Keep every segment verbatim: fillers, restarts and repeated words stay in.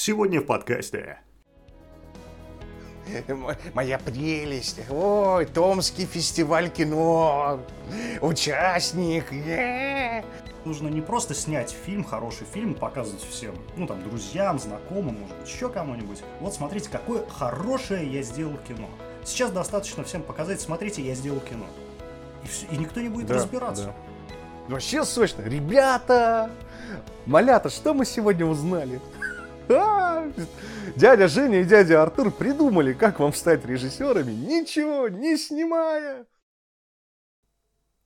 сегодня в подкасте. Моя прелесть. Ой, Томский фестиваль кино. Участник. Е-е-е. Нужно не просто снять фильм, хороший фильм, показывать всем, ну там, друзьям, знакомым, может быть, еще кому-нибудь. Вот смотрите, какое хорошее я сделал кино. Сейчас достаточно всем показать, смотрите, я сделал кино. И, все, и никто не будет да, разбираться. Да. Вообще сочно. Ребята, малята, что мы сегодня узнали? Дядя Женя и дядя Артур придумали, как вам стать режиссерами, ничего не снимая.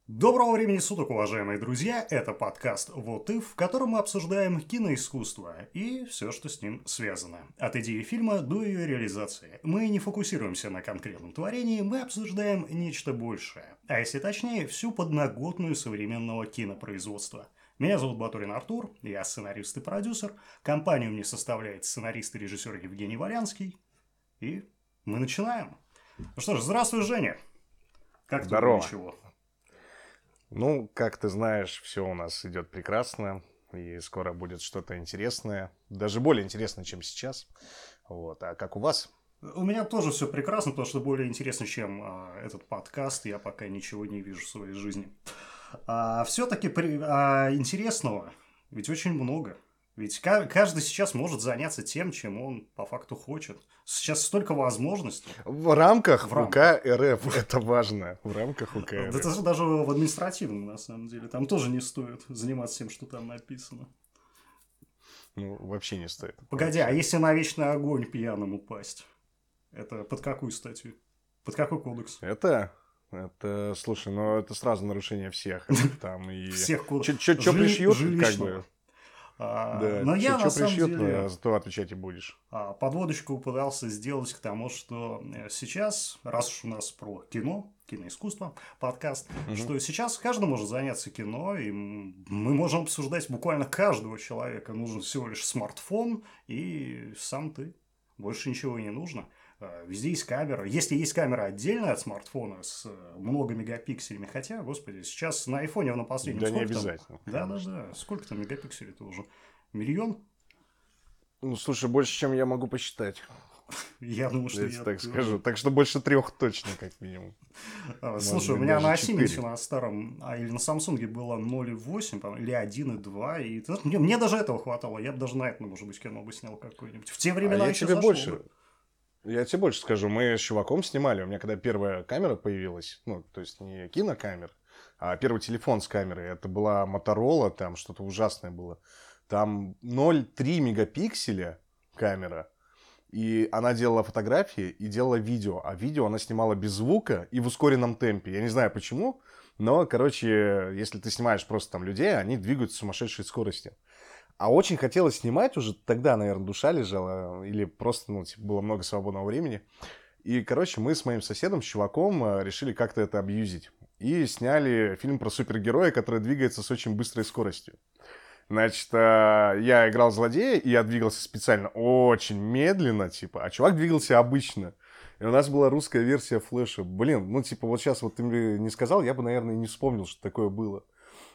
Доброго времени суток, уважаемые друзья. Это подкаст «Вот и», в котором мы обсуждаем киноискусство и все, что с ним связано. От идеи фильма до ее реализации. Мы не фокусируемся на конкретном творении, мы обсуждаем нечто большее. А если точнее, всю подноготную современного кинопроизводства. Меня зовут Батурин Артур, я сценарист и продюсер. Компанию мне составляет сценарист и режиссер Евгений Волянский. И мы начинаем. Ну что ж, здравствуй, Женя. Как здорово. Тут ничего? Ну, как ты знаешь, все у нас идет прекрасно, и скоро будет что-то интересное, даже более интересное, чем сейчас. Вот. А как у вас? У меня тоже все прекрасно, потому что более интересно, чем а, этот подкаст, я пока ничего не вижу в своей жизни. А, все-таки при... а, интересного ведь очень много. Ведь каждый сейчас может заняться тем, чем он по факту хочет. Сейчас столько возможностей. В рамках, в рамках. У К Р Ф, это важно. В рамках У К Р Ф. Это даже в административном, на самом деле. Там тоже не стоит заниматься тем, что там написано. Ну, вообще не стоит. Погоди, вообще. А если на вечный огонь пьяным упасть? Это под какую статью? Под какой кодекс? Это... это слушай, ну это сразу нарушение всех. Там и... Всех кодексов. Чё пришьют, как бы... А, да, но я на самом пришьет, деле за то отвечать и будешь. Подводочку пытался сделать к тому, что сейчас, раз уж у нас про кино, киноискусство, подкаст, угу. что сейчас каждый может заняться кино, и мы можем обсуждать буквально каждого человека. Нужен всего лишь смартфон и сам ты. Больше ничего не нужно. Везде есть камера. Если есть камера отдельная от смартфона с много мегапикселями, хотя, господи, сейчас на айфоне на последнем... Да не обязательно. Да-да-да. Сколько там мегапикселей-то уже? Миллион? Ну, слушай, больше, чем я могу посчитать. Я думаю, что я... так скажу. Так что больше трех точно, как минимум. Слушай, у меня на Осименсе, на старом, или на Самсунге было ноль целых восемь или один целых два. Мне даже этого хватало. Я бы даже на этом, может быть, кино бы снял какое-нибудь. В те времена еще зашло бы. Я тебе больше скажу, мы с чуваком снимали, у меня когда первая камера появилась, ну, то есть не кинокамера, а первый телефон с камерой, это была Motorola, там что-то ужасное было, там ноль целых три мегапикселя камера, и она делала фотографии и делала видео, а видео она снимала без звука и в ускоренном темпе, я не знаю почему, но, короче, если ты снимаешь просто там людей, они двигаются с сумасшедшей скоростью. А очень хотелось снимать уже, тогда, наверное, душа лежала, или просто, ну, типа, было много свободного времени. И, короче, мы с моим соседом, с чуваком, решили как-то это абьюзить. И сняли фильм про супергероя, который двигается с очень быстрой скоростью. Значит, я играл злодея, и я двигался специально очень медленно, типа, а чувак двигался обычно. И у нас была русская версия флэша. Блин, ну, типа, вот сейчас вот ты мне не сказал, я бы, наверное, не вспомнил, что такое было.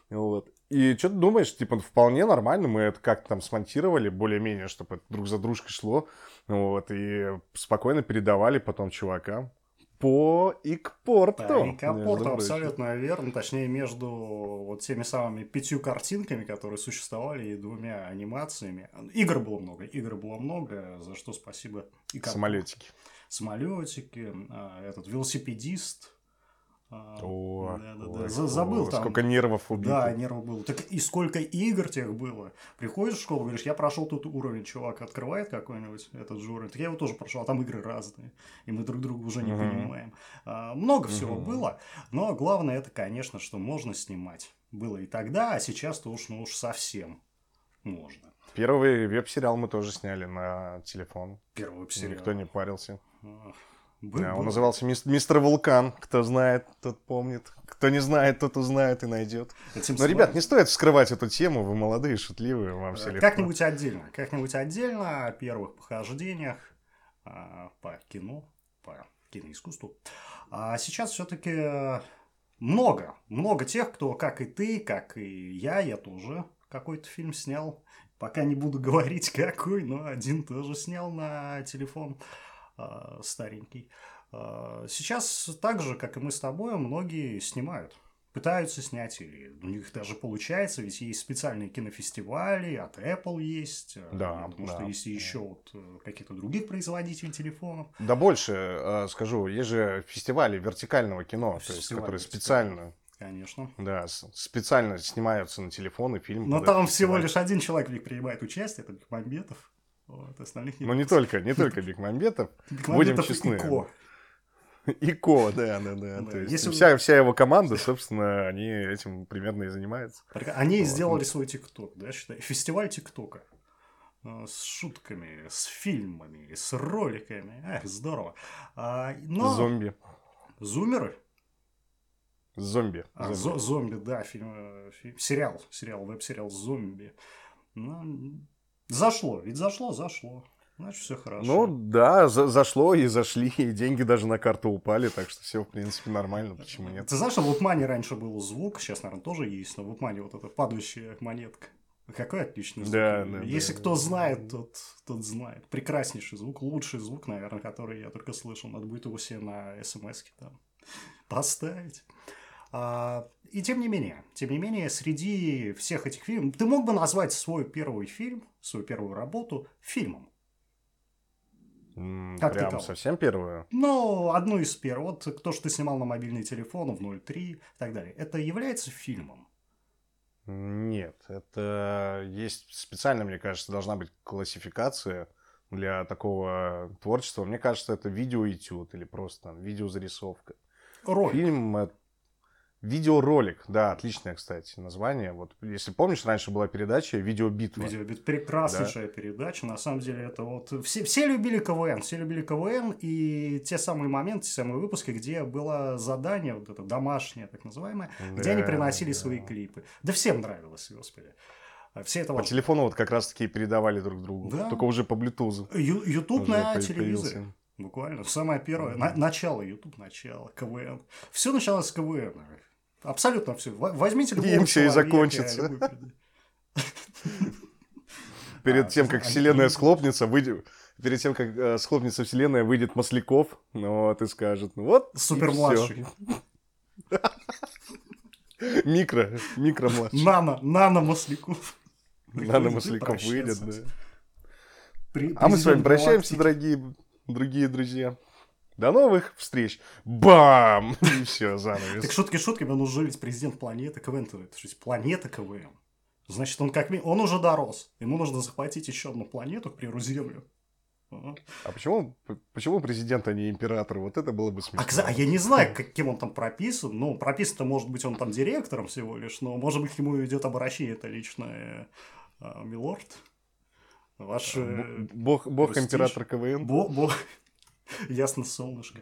Вот. И что ты думаешь, типа, вполне нормально, мы это как-то там смонтировали, более-менее, чтобы это друг за дружкой шло, вот, и спокойно передавали потом чувакам по Ик-Порту. По Ик-Порту, абсолютно верно, точнее, между вот теми самыми пятью картинками, которые существовали, и двумя анимациями. Игр было много, игр было много, за что спасибо Ик-Порту. Самолётики. Самолётики, этот велосипедист... О, да, да, да. О, забыл о, там. Сколько нервов убито. Да, нервов было. Так и сколько игр тех было. Приходишь в школу, говоришь, я прошел тут уровень, чувак открывает какой-нибудь этот же уровень. Так я его тоже прошел, а там игры разные. И мы друг друга уже не uh-huh. понимаем. А, много uh-huh. всего было. Но главное это, конечно, что можно снимать. Было и тогда, а сейчас-то уж, ну уж совсем можно. Первый веб-сериал мы тоже сняли на телефон. Первый веб-сериал. Никто не парился. Ах. Был, да, был. Он назывался «Мистер Вулкан». Кто знает, тот помнит. Кто не знает, тот узнает и найдет. Этим Но, ребят, не стоит вскрывать эту тему. Вы молодые, шутливые, вам все легко. Как-нибудь отдельно. Как-нибудь отдельно о первых похождениях по кино, по киноискусству. А сейчас все-таки много. Много тех, кто, как и ты, как и я, я тоже какой-то фильм снял. Пока не буду говорить, какой, но один тоже снял на телефон э, старенький. Э, сейчас так же, как и мы с тобой, многие снимают. Пытаются снять, или у них даже получается, ведь есть специальные кинофестивали, от Apple есть, да, потому да, что есть да. еще вот какие-то других производителей телефонов. Да больше, скажу, есть же фестивали вертикального кино, фестивали, то есть, которые специально... Конечно. Да, специально снимаются на телефоны фильмы. Но там всего лишь один человек в них принимает участие, это Бекмамбетов. Вот, остальных не Ну, не только, не только Бекмамбетов, будем честны. Ико. Ико, да, да, да. да. То есть если... вся, вся его команда, собственно, они этим примерно и занимаются. Они вот. сделали свой ТикТок, да, считай, фестиваль ТикТока. С шутками, с фильмами, с роликами. Эх, здорово. Но... Зомби. Зумеры? Зомби. А, зомби. Зомби, да, фильм, фильм, сериал, сериал, веб-сериал «Зомби». Ну, зашло, ведь зашло, зашло. Значит, все хорошо. Ну да, за- зашло и зашли, и деньги даже на карту упали, так что все, в принципе, нормально, почему нет? Ты знаешь, что в WebMoney раньше был звук, сейчас, наверное, тоже есть, но в WebMoney вот эта падающая монетка. Какой отличный звук. Да, да, Если да, кто да. знает, тот, тот знает. Прекраснейший звук, лучший звук, наверное, который я только слышал. Надо будет его себе на смс-ке там поставить. И тем не менее, тем не менее, среди всех этих фильмов... Ты мог бы назвать свой первый фильм, свою первую работу фильмом? Как Прям ты совсем первую? Ну, одну из первых. Вот то, что ты снимал на мобильный телефон в ноль три и так далее. Это является фильмом? Нет. Это есть специально, мне кажется, должна быть классификация для такого творчества. Мне кажется, это видеоэтюд или просто там видеозарисовка. Ролик. Фильм... Видеоролик, да, отличное, кстати, название. Вот, если помнишь, раньше была передача «Видеобитва». «Видеобитва» – прекраснейшая да. передача. На самом деле, это вот... Все, все любили КВН, все любили КВН. И те самые моменты, те самые выпуски, где было задание, вот это домашнее, так называемое, да, где они приносили да. свои клипы. Да всем нравилось, господи. Все это... По телефону вот как раз-таки передавали друг другу. Да. Только уже по блютузу. Ю- YouTube на телевизоре. Появился. Буквально. Самое первое. Mm-hmm. На- начало YouTube, начало КВН. Все началось с КВН. Абсолютно все. Возьмите любого человека. Им все и закончится. Перед тем, как вселенная схлопнется, выйдет... Перед тем, как схлопнется вселенная, выйдет Масляков, вот, и скажет, ну вот, супермладший. Микро, микромладший. Нано, нано Масляков. Нано Масляков выйдет, да. А мы с вами прощаемся, дорогие другие друзья. До новых встреч. Бам! И все, занавес. Так шутки шутками, он уже ведь президент планеты КВН. Это же планета КВН. Значит, он как минимум... Он уже дорос. Ему нужно захватить еще одну планету, к примеру, Землю. А, а почему, почему президент, а не император? Вот это было бы смешно. А, а я не знаю, каким он там прописан. Ну, прописан-то, может быть, он там директором всего лишь, но, может быть, к нему идет обращение это личное а, милорд. Ваш... Бог, бог император КВН. Бог... бог... Ясно, солнышко.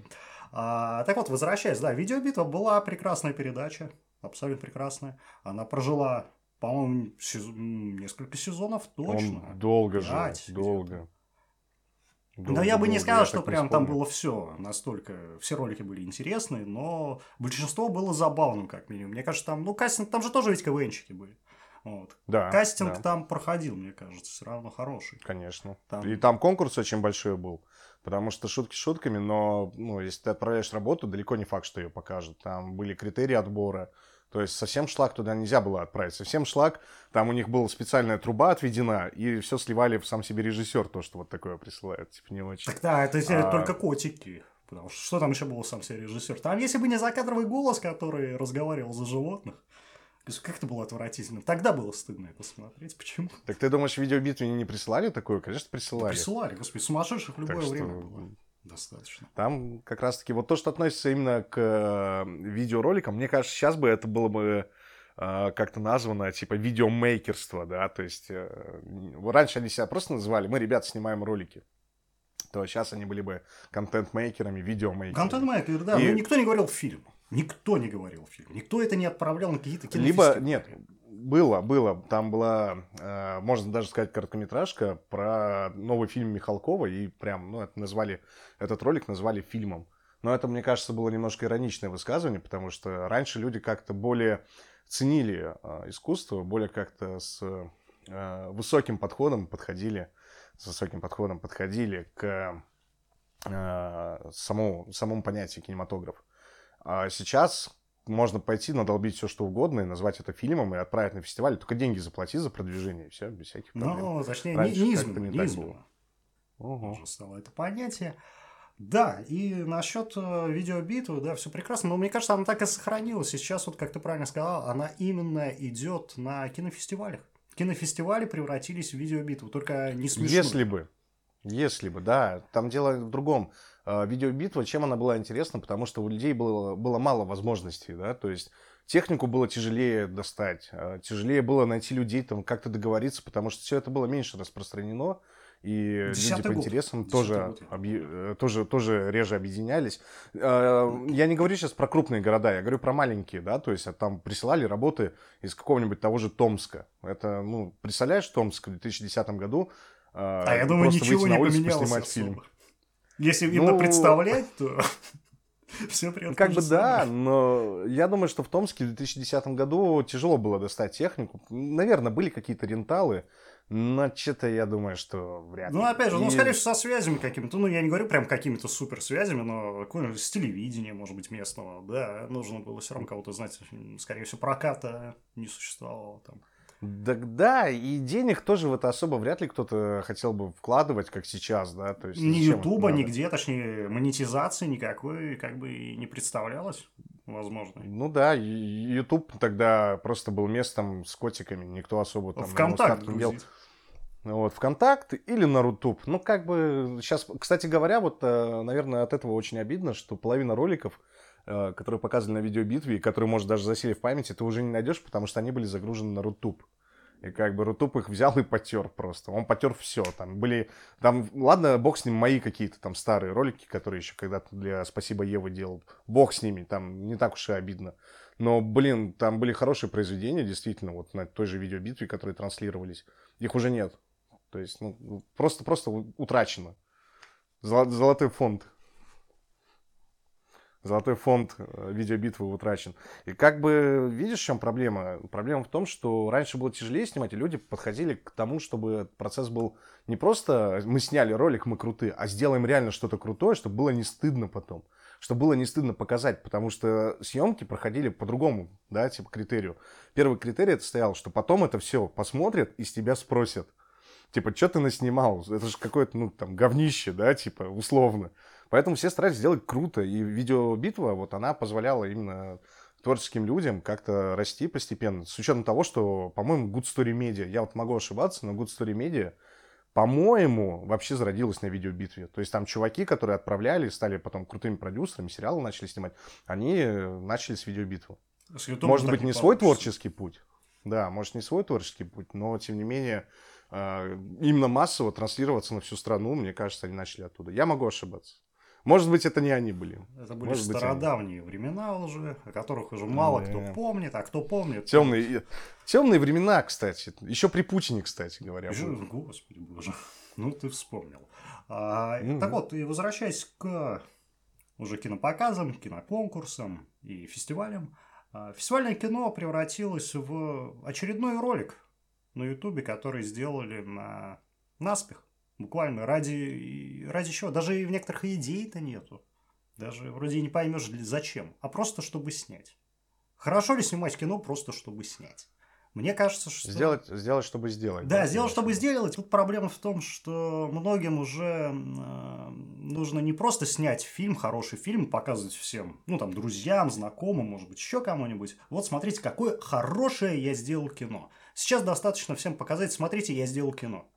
А, так вот, возвращаясь, да, «Видеобитва» была прекрасная передача, абсолютно прекрасная. Она прожила, по-моему, сезон, несколько сезонов точно. Он долго же, долго. долго. Но я долго, бы не сказал, что прям там было все настолько... Все ролики были интересные, но большинство было забавным, как минимум. Мне кажется, там... Ну, кастинг, там же тоже ведь КВНщики были. Вот. Да, кастинг да. там проходил, мне кажется, все равно хороший. Конечно. Там... И там конкурс очень большой был, потому что шутки шутками, но ну, если ты отправляешь работу, далеко не факт, что ее покажут. Там были критерии отбора, то есть совсем шлак туда нельзя было отправить. Совсем шлак, там у них была специальная труба отведена, и все сливали в сам себе режиссер, то, что вот такое присылает. Типа не очень. Так да, это а... только котики. Потому что, что там еще был сам себе режиссер? Там если бы не закадровый голос, который разговаривал за животных. Как это было отвратительно. Тогда было стыдно это смотреть. Почему? Так ты думаешь, в «Видеобитве» не присылали такое? Конечно, присылали. Да присылали. Господи, сумасшедших в любое так время что... было. Достаточно. Там как раз-таки вот то, что относится именно к видеороликам, мне кажется, сейчас бы это было бы э, как-то названо типа видеомейкерство, да, то есть э, раньше они себя просто называли «Мы, ребята, снимаем ролики», то сейчас они были бы контент-мейкерами, видеомейкерами. Контент-мейкер, да. И... Ну, никто не говорил «фильм». Никто не говорил фильм, никто это не отправлял на какие-то кинофестивали. Либо, нет, было, было, там была, э, можно даже сказать, короткометражка про новый фильм Михалкова, и прям, ну, это назвали, этот ролик назвали фильмом. Но это, мне кажется, было немножко ироничное высказывание, потому что раньше люди как-то более ценили э, искусство, более как-то с высоким подходом подходили, с высоким подходом подходили к самому, самому понятию кинематограф. А сейчас можно пойти, надолбить все, что угодно, и назвать это фильмом, и отправить на фестиваль. Только деньги заплати за продвижение, и все, без всяких проблем. Ну, точнее, низма. Угу. Уже стало это понятие. Да, и насчет видеобитвы, да, все прекрасно, но мне кажется, она так и сохранилась. И сейчас, вот как ты правильно сказал, она именно идет на кинофестивалях. Кинофестивали превратились в видеобитву, только не смешно. Если бы, если бы, да, там дело в другом. Видеобитва, чем она была интересна, потому что у людей было, было мало возможностей, да, то есть технику было тяжелее достать, тяжелее было найти людей, там как-то договориться, потому что все это было меньше распространено. И люди по интересам тоже, объ... тоже, тоже реже объединялись. Я не говорю сейчас про крупные города, я говорю про маленькие, да, то есть там присылали работы из какого-нибудь того же Томска. Это, ну, представляешь, Томск в две тысячи десятом году а просто я думаю, ничего выйти на улицу, поснимать особо. Фильм. Если именно ну... представлять, то все прям как бы да, но я думаю, что в Томске в две тысячи десятом году тяжело было достать технику. Наверное, были какие-то ренталы. Но что-то я думаю, что вряд ли. Ну, опять же, ну, скорее всего, со связями какими-то. Ну, я не говорю прям какими-то суперсвязями, но с телевидения, может быть, местного. Да, нужно было все равно кого-то знать. Скорее всего, проката не существовало там. Так да, и денег тоже в это особо вряд ли кто-то хотел бы вкладывать, как сейчас, да. То есть, ни Ютуба, нигде, точнее, монетизации никакой как бы и не представлялось, возможно. Ну да, Ютуб тогда просто был местом с котиками, никто особо там... ВКонтакте не делал. Вот, ВКонтакте или на Rutube. Ну, как бы сейчас, кстати говоря, вот, наверное, от этого очень обидно, что половина роликов, которые показывали на видеобитве, и которые, может, даже засели в памяти, ты уже не найдешь, потому что они были загружены на Rutube. И как бы Rutube их взял и потер просто. Он потер все. Там были... Там, ладно, бог с ним, мои какие-то там старые ролики, которые еще когда-то для «Спасибо, Ева» делал. Бог с ними. Там не так уж и обидно. Но, блин, там были хорошие произведения, действительно, вот на той же видеобитве, которые транслировались. Их уже нет. То есть, ну, просто-просто утрачено. Золотой фонд. Золотой фонд видеобитвы утрачен. И как бы, видишь, в чем проблема? Проблема в том, что раньше было тяжелее снимать, и люди подходили к тому, чтобы процесс был не просто «мы сняли ролик, мы крутые», а сделаем реально что-то крутое, чтобы было не стыдно потом. Чтобы было не стыдно показать, потому что съемки проходили по-другому, да, типа критерию. Первый критерий это стоял, что потом это все посмотрят и с тебя спросят. Типа, что ты наснимал? Это же какое-то, ну, там, говнище, да, типа, условно. Поэтому все старались сделать круто. И видеобитва, вот она позволяла именно творческим людям как-то расти постепенно. С учетом того, что, по-моему, Good Story Media, я вот могу ошибаться, но Good Story Media, по-моему, вообще зародилась на видеобитве. То есть там чуваки, которые отправляли, стали потом крутыми продюсерами, сериалы начали снимать, они начали с видеобитвы. С YouTube может быть, не получится. Свой творческий путь. Да, может, не свой творческий путь, но, тем не менее... именно массово транслироваться на всю страну, мне кажется, они начали оттуда. Я могу ошибаться. Может быть, это не они были. Это были Может стародавние быть, времена уже, о которых уже мало да. кто помнит, а кто помнит... Темные, темные времена, кстати. Еще при Путине, кстати говоря. Еще... Господи боже, ну ты вспомнил. А, mm-hmm. Так вот, и возвращаясь к уже кинопоказам, киноконкурсам и фестивалям, фестивальное кино превратилось в очередной ролик на Ютубе, которые сделали на наспех. Буквально ради... Ради чего? Даже в некоторых идей-то нету. Даже вроде не поймешь зачем. А просто чтобы снять. Хорошо ли снимать кино просто чтобы снять? Мне кажется, что... Сделать, сделать чтобы сделать. Да, да сделать, чтобы сделать. Тут проблема в том, что многим уже нужно не просто снять фильм, хороший фильм, показывать всем, ну там, друзьям, знакомым, может быть, еще кому-нибудь. Вот смотрите, какое хорошее я сделал кино. Сейчас достаточно всем показать, смотрите, я сделал кино.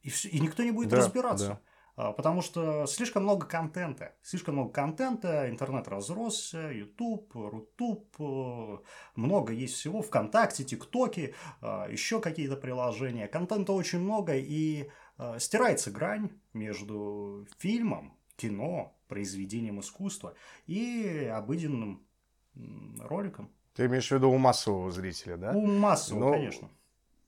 И, все, и никто не будет да, разбираться. Да. Потому что слишком много контента. Слишком много контента, интернет разросся, YouTube, Rutube, много есть всего. ВКонтакте, ТикТоке, еще какие-то приложения. Контента очень много, и стирается грань между фильмом, кино, произведением искусства и обыденным роликом. Ты имеешь в виду у массового зрителя, да? У массового, но... конечно.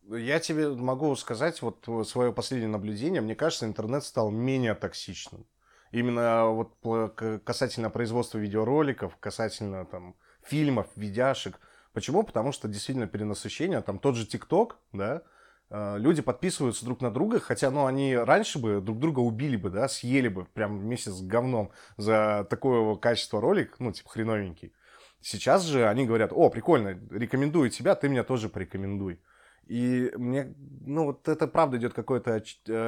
Я тебе могу сказать вот свое последнее наблюдение. Мне кажется, интернет стал менее токсичным. Именно вот касательно производства видеороликов, касательно там фильмов, видяшек. Почему? Потому что действительно перенасыщение. Там тот же TikTok, да, люди подписываются друг на друга, хотя, ну, они раньше бы друг друга убили бы, да, съели бы прям вместе с говном за такое качество ролик, ну, типа, хреновенький. Сейчас же они говорят: о, прикольно, рекомендую тебя, ты меня тоже порекомендуй. И мне, ну, вот это правда идет какое-то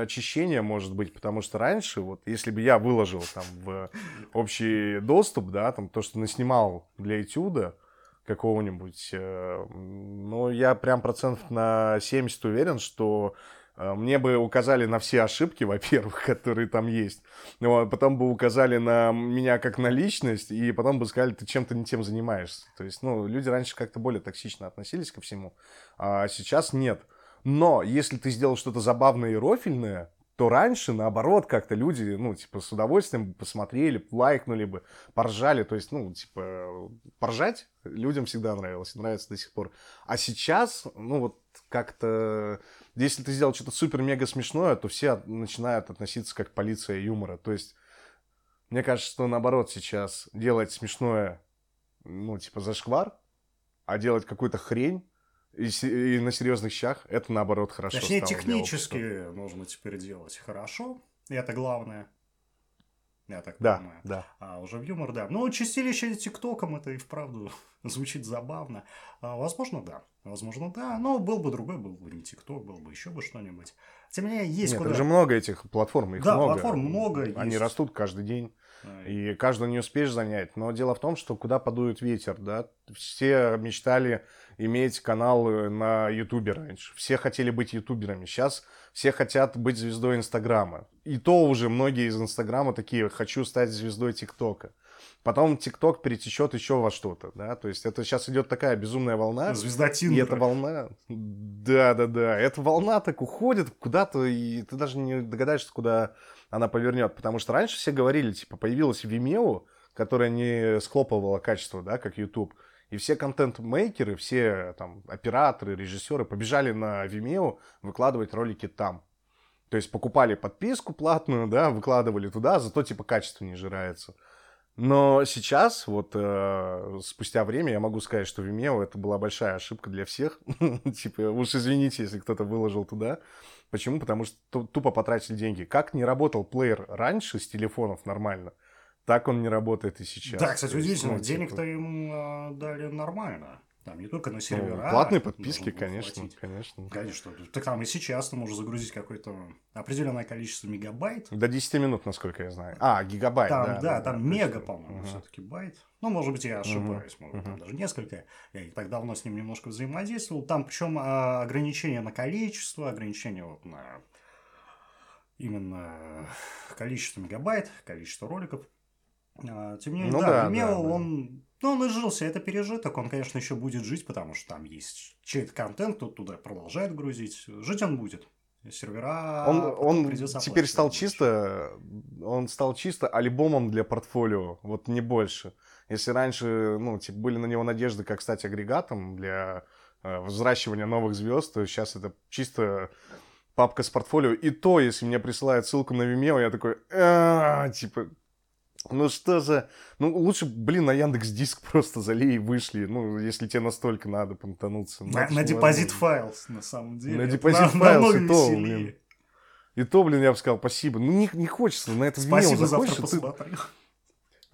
очищение, может быть, потому что раньше, вот, если бы я выложил там в общий доступ, да, там, то, что наснимал для этюда какого-нибудь, э, ну, я прям процентов на семьдесят уверен, что э, мне бы указали на все ошибки, во-первых, которые там есть, ну, а потом бы указали на меня как на личность, и потом бы сказали: ты чем-то не тем занимаешься. То есть, ну, люди раньше как-то более токсично относились ко всему, а сейчас нет. Но если ты сделал что-то забавное и рофильное, то раньше, наоборот, как-то люди, ну, типа, с удовольствием посмотрели, лайкнули бы, поржали. То есть, ну, типа, поржать людям всегда нравилось, нравится до сих пор. А сейчас, ну, вот как-то... Если ты сделал что-то супер-мега смешное, то все начинают относиться как полиция юмора. То есть, мне кажется, что, наоборот, сейчас делать смешное, ну, типа, зашквар, а делать какую-то хрень, И, и на серьезных щах это, наоборот, хорошо. Точнее, технически нужно теперь делать хорошо. И это главное. Я так да, понимаю. Да. А уже в юмор, да. Ну, чистилище ТикТоком, это и вправду звучит забавно. А, возможно, да. Возможно, да. Но был бы другой, был бы не ТикТок, был бы еще бы что-нибудь. Тем не менее, есть Нет, куда... Нет, же много этих платформ. Их да, много. платформ много. Они есть. Растут каждый день. И каждую не успеешь занять. Но дело в том, что куда подует ветер, да? Все мечтали иметь канал на Ютубе раньше. Все хотели быть ютуберами. Сейчас все хотят быть звездой Инстаграма. И то уже многие из Инстаграма такие: хочу стать звездой ТикТока. Потом ТикТок перетечет еще во что-то, да? То есть это сейчас идет такая безумная волна. Звезда Тиндера. И эта волна... Да-да-да. Эта волна так уходит куда-то, и ты даже не догадаешься, куда... она повернет, потому что раньше все говорили, типа, появилась Vimeo, которая не схлопывала качество, да, как YouTube, и все контент-мейкеры, все там операторы, режиссеры побежали на Vimeo выкладывать ролики там. То есть покупали подписку платную, да, выкладывали туда, зато, типа, качество не жирается. Но сейчас, вот, э, спустя время я могу сказать, что Vimeo — это была большая ошибка для всех. Типа, уж извините, если кто-то выложил туда. Почему? Потому что тупо потратили деньги. Как не работал плеер раньше с телефонов нормально, так он не работает и сейчас. Да, кстати, удивительно, денег-то им дали нормально. Там не только на сервера. Ну, платные подписки, конечно, конечно. Конечно. Так там и сейчас ты можешь загрузить какое-то определенное количество мегабайт. До десяти минут, насколько я знаю. А, гигабайт. Там, да, да, да, там да, мега, по-моему, угу. все-таки байт. Ну, может быть, я ошибаюсь. Угу. Может, там угу. даже несколько. Я так давно с ним немножко взаимодействовал. Там причем ограничения на количество, ограничения вот на именно количество мегабайт, количество роликов. Тем не менее, ну, да, да, Vimeo, да, да. он... Но он и жился, это пережиток, он, конечно, еще будет жить, потому что там есть чей-то контент, кто туда продолжает грузить. Жить он будет. Сервера... Он, он теперь стал чисто, он стал чисто альбомом для портфолио, вот не больше. Если раньше, ну, типа, были на него надежды, как стать агрегатом для взращивания новых звезд, то сейчас это чисто... папка с портфолио. И то, если мне присылают ссылку на Vimeo, я такой... Типа... Ну что за... Ну лучше, блин, на Яндекс-диск просто залей и вышли. Ну, если тебе настолько надо понтануться. На, на депозит файлс, на самом деле. На депозит файлс и то, блин. И то, блин, я бы сказал, спасибо. Ну не, не хочется на это Vimeo закончится.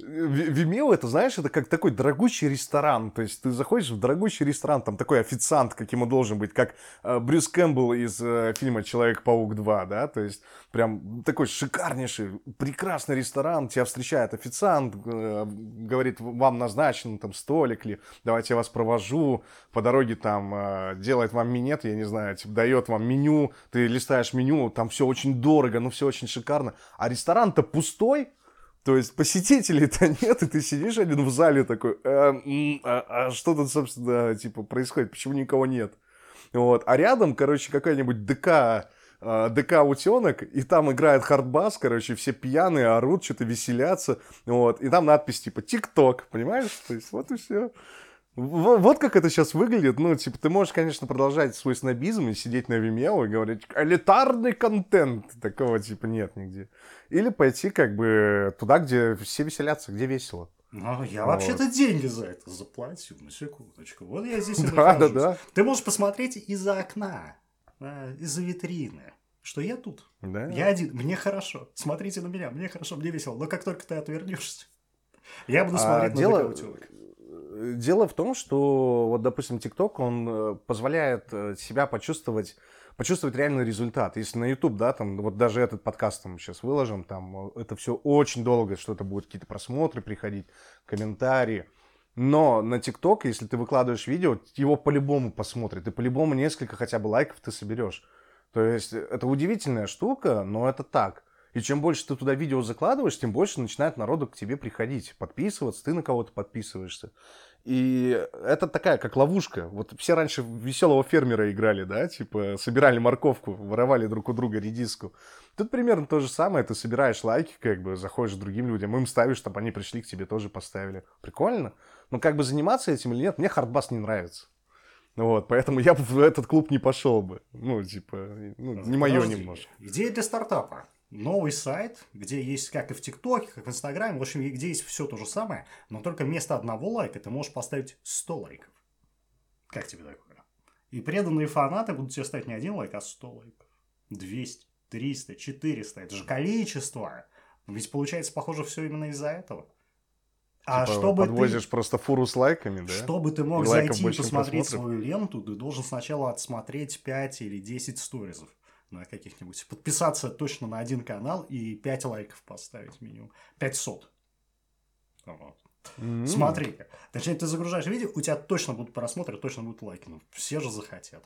Vimeo, это, знаешь, это как такой дорогущий ресторан. То есть ты заходишь в дорогущий ресторан, там такой официант, каким он должен быть, как э, Брюс Кэмпбелл из э, фильма «Человек-паук два», да, то есть прям такой шикарнейший, прекрасный ресторан, тебя встречает официант, э, говорит: вам назначен там столик ли, давайте я вас провожу, по дороге там э, делает вам минет, я не знаю, типа, дает вам меню, ты листаешь меню, там все очень дорого, но все очень шикарно, а ресторан-то пустой. То есть посетителей-то нет, и ты сидишь один в зале такой: а, а, а что тут, собственно, типа, происходит, почему никого нет? Вот. А рядом, короче, какой-нибудь ДК, ДК «Утенок», и там играет хардбас, короче, все пьяные, орут, что-то веселятся, вот, и там надпись типа «ТикТок», понимаешь? То есть вот и все. Вот как это сейчас выглядит. Ну, типа, ты можешь, конечно, продолжать свой снобизм и сидеть на Vimeo и говорить: элитарный контент. Такого, типа, нет нигде. Или пойти, как бы, туда, где все веселятся, где весело. Ну, я вот. Вообще-то деньги за это заплатил, на секундочку. Вот я здесь и нахожусь. Да, да, да. Ты можешь посмотреть из-за окна. э, из-за витрины. Что я тут. Да? Я один. Мне хорошо. Смотрите на меня. Мне хорошо. Мне весело. Но как только ты отвернешься, я буду смотреть а на дело... такого человека. Дело в том, что, вот, допустим, ТикТок, он позволяет себя почувствовать, почувствовать реальный результат. Если на YouTube, да, там, вот даже этот подкаст мы сейчас выложим, там, это все очень долго, что-то будут какие-то просмотры приходить, комментарии. Но на ТикТок, если ты выкладываешь видео, его по-любому посмотрят, и по-любому несколько хотя бы лайков ты соберешь. То есть это удивительная штука, но это так. И чем больше ты туда видео закладываешь, тем больше начинает народу к тебе приходить, подписываться, ты на кого-то подписываешься. И это такая, как ловушка. Вот все раньше веселого фермера играли, да, типа собирали морковку, воровали друг у друга редиску. Тут примерно то же самое, ты собираешь лайки, как бы заходишь к другим людям, им ставишь, чтобы они пришли к тебе, тоже поставили. Прикольно. Но как бы заниматься этим или нет, мне хардбас не нравится. Вот, поэтому я бы в этот клуб не пошел бы. Ну, типа, ну, не мое немножко. Идея для стартапа. Новый сайт, где есть, как и в ТикТоке, как в Инстаграме, в общем, где есть все то же самое, но только вместо одного лайка ты можешь поставить сто лайков. Как тебе такое? И преданные фанаты будут тебе ставить не один лайк, а сто лайков. двести, триста, четыреста. Это же количество. Ведь получается, похоже, все именно из-за этого. А типа чтобы подвозишь ты, просто фуру с лайками, да? Чтобы ты мог и зайти и посмотреть просмотров. Свою ленту, ты должен сначала отсмотреть пять или десять сторизов. На каких-нибудь. Подписаться точно на один канал и пять лайков поставить минимум. пятьсот. Вот. Mm-hmm. Смотри-ка. Точнее, ты загружаешь видео, у тебя точно будут просмотры, точно будут лайки. Ну, все же захотят.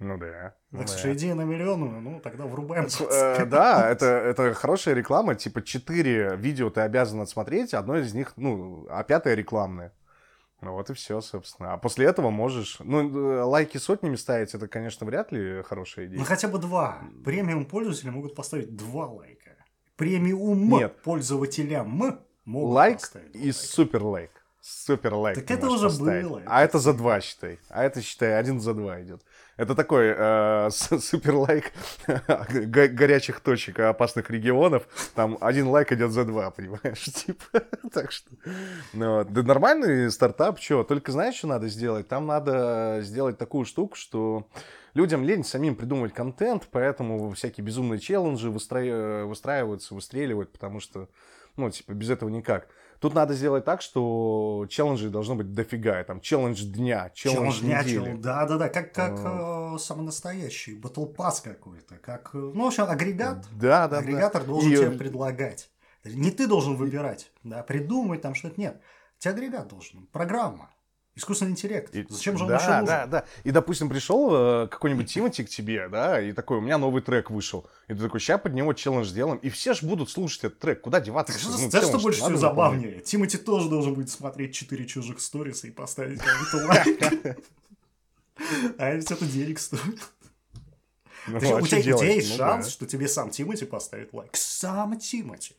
Ну да. Так ну, что да. Идея на миллион, ну тогда врубаем. Э, да, это, это хорошая реклама. Типа четыре видео ты обязан отсмотреть, одно из них, ну, а пятое рекламное. Ну вот и все, собственно. А после этого можешь... Ну, лайки сотнями ставить, это, конечно, вряд ли хорошая идея. Ну, хотя бы два. Премиум пользователи могут поставить два лайка. Премиум Нет. пользователям могут лайк поставить два лайка. Лайк и супер лайк. Супер лайк. Так это уже поставить. Было. А это за два, считай. А это, считай, один за два идет. Это такой э, супер лайк го- горячих точек, опасных регионов. Там один лайк идет за два, понимаешь? Типа, так что... Ну, да нормальный стартап, чё? Только знаешь, что надо сделать? Там надо сделать такую штуку, что людям лень самим придумывать контент, поэтому всякие безумные челленджи выстра... выстраиваются, выстреливают, потому что, ну, типа, без этого никак. Тут надо сделать так, что челленджей должно быть дофига. Там челлендж дня, челлендж, челлендж недели. Челлендж дня, да-да-да. Как, как uh. э, самый настоящий, батлпасс какой-то. Как, ну, в общем, агрегат. Да, да, агрегатор да. должен и... тебе предлагать. Не ты должен выбирать, и... да, придумывать там что-то. Нет, тебе агрегат должен. Программа. Искусственный интеллект. И... Зачем же он да, еще нужен? Да, да, да. И, допустим, пришел какой-нибудь Тимати к тебе, да, и такой, у меня новый трек вышел. И ты такой, ща под него челлендж сделаем. И все ж будут слушать этот трек. Куда деваться? Так, ну, знаешь, что больше всего забавнее? Тимати тоже должен будет смотреть четыре чужих сториса и поставить какой-то лайк. А ведь это денег стоит. У тебя есть шанс, что тебе сам Тимати поставит лайк. Сам Тимати.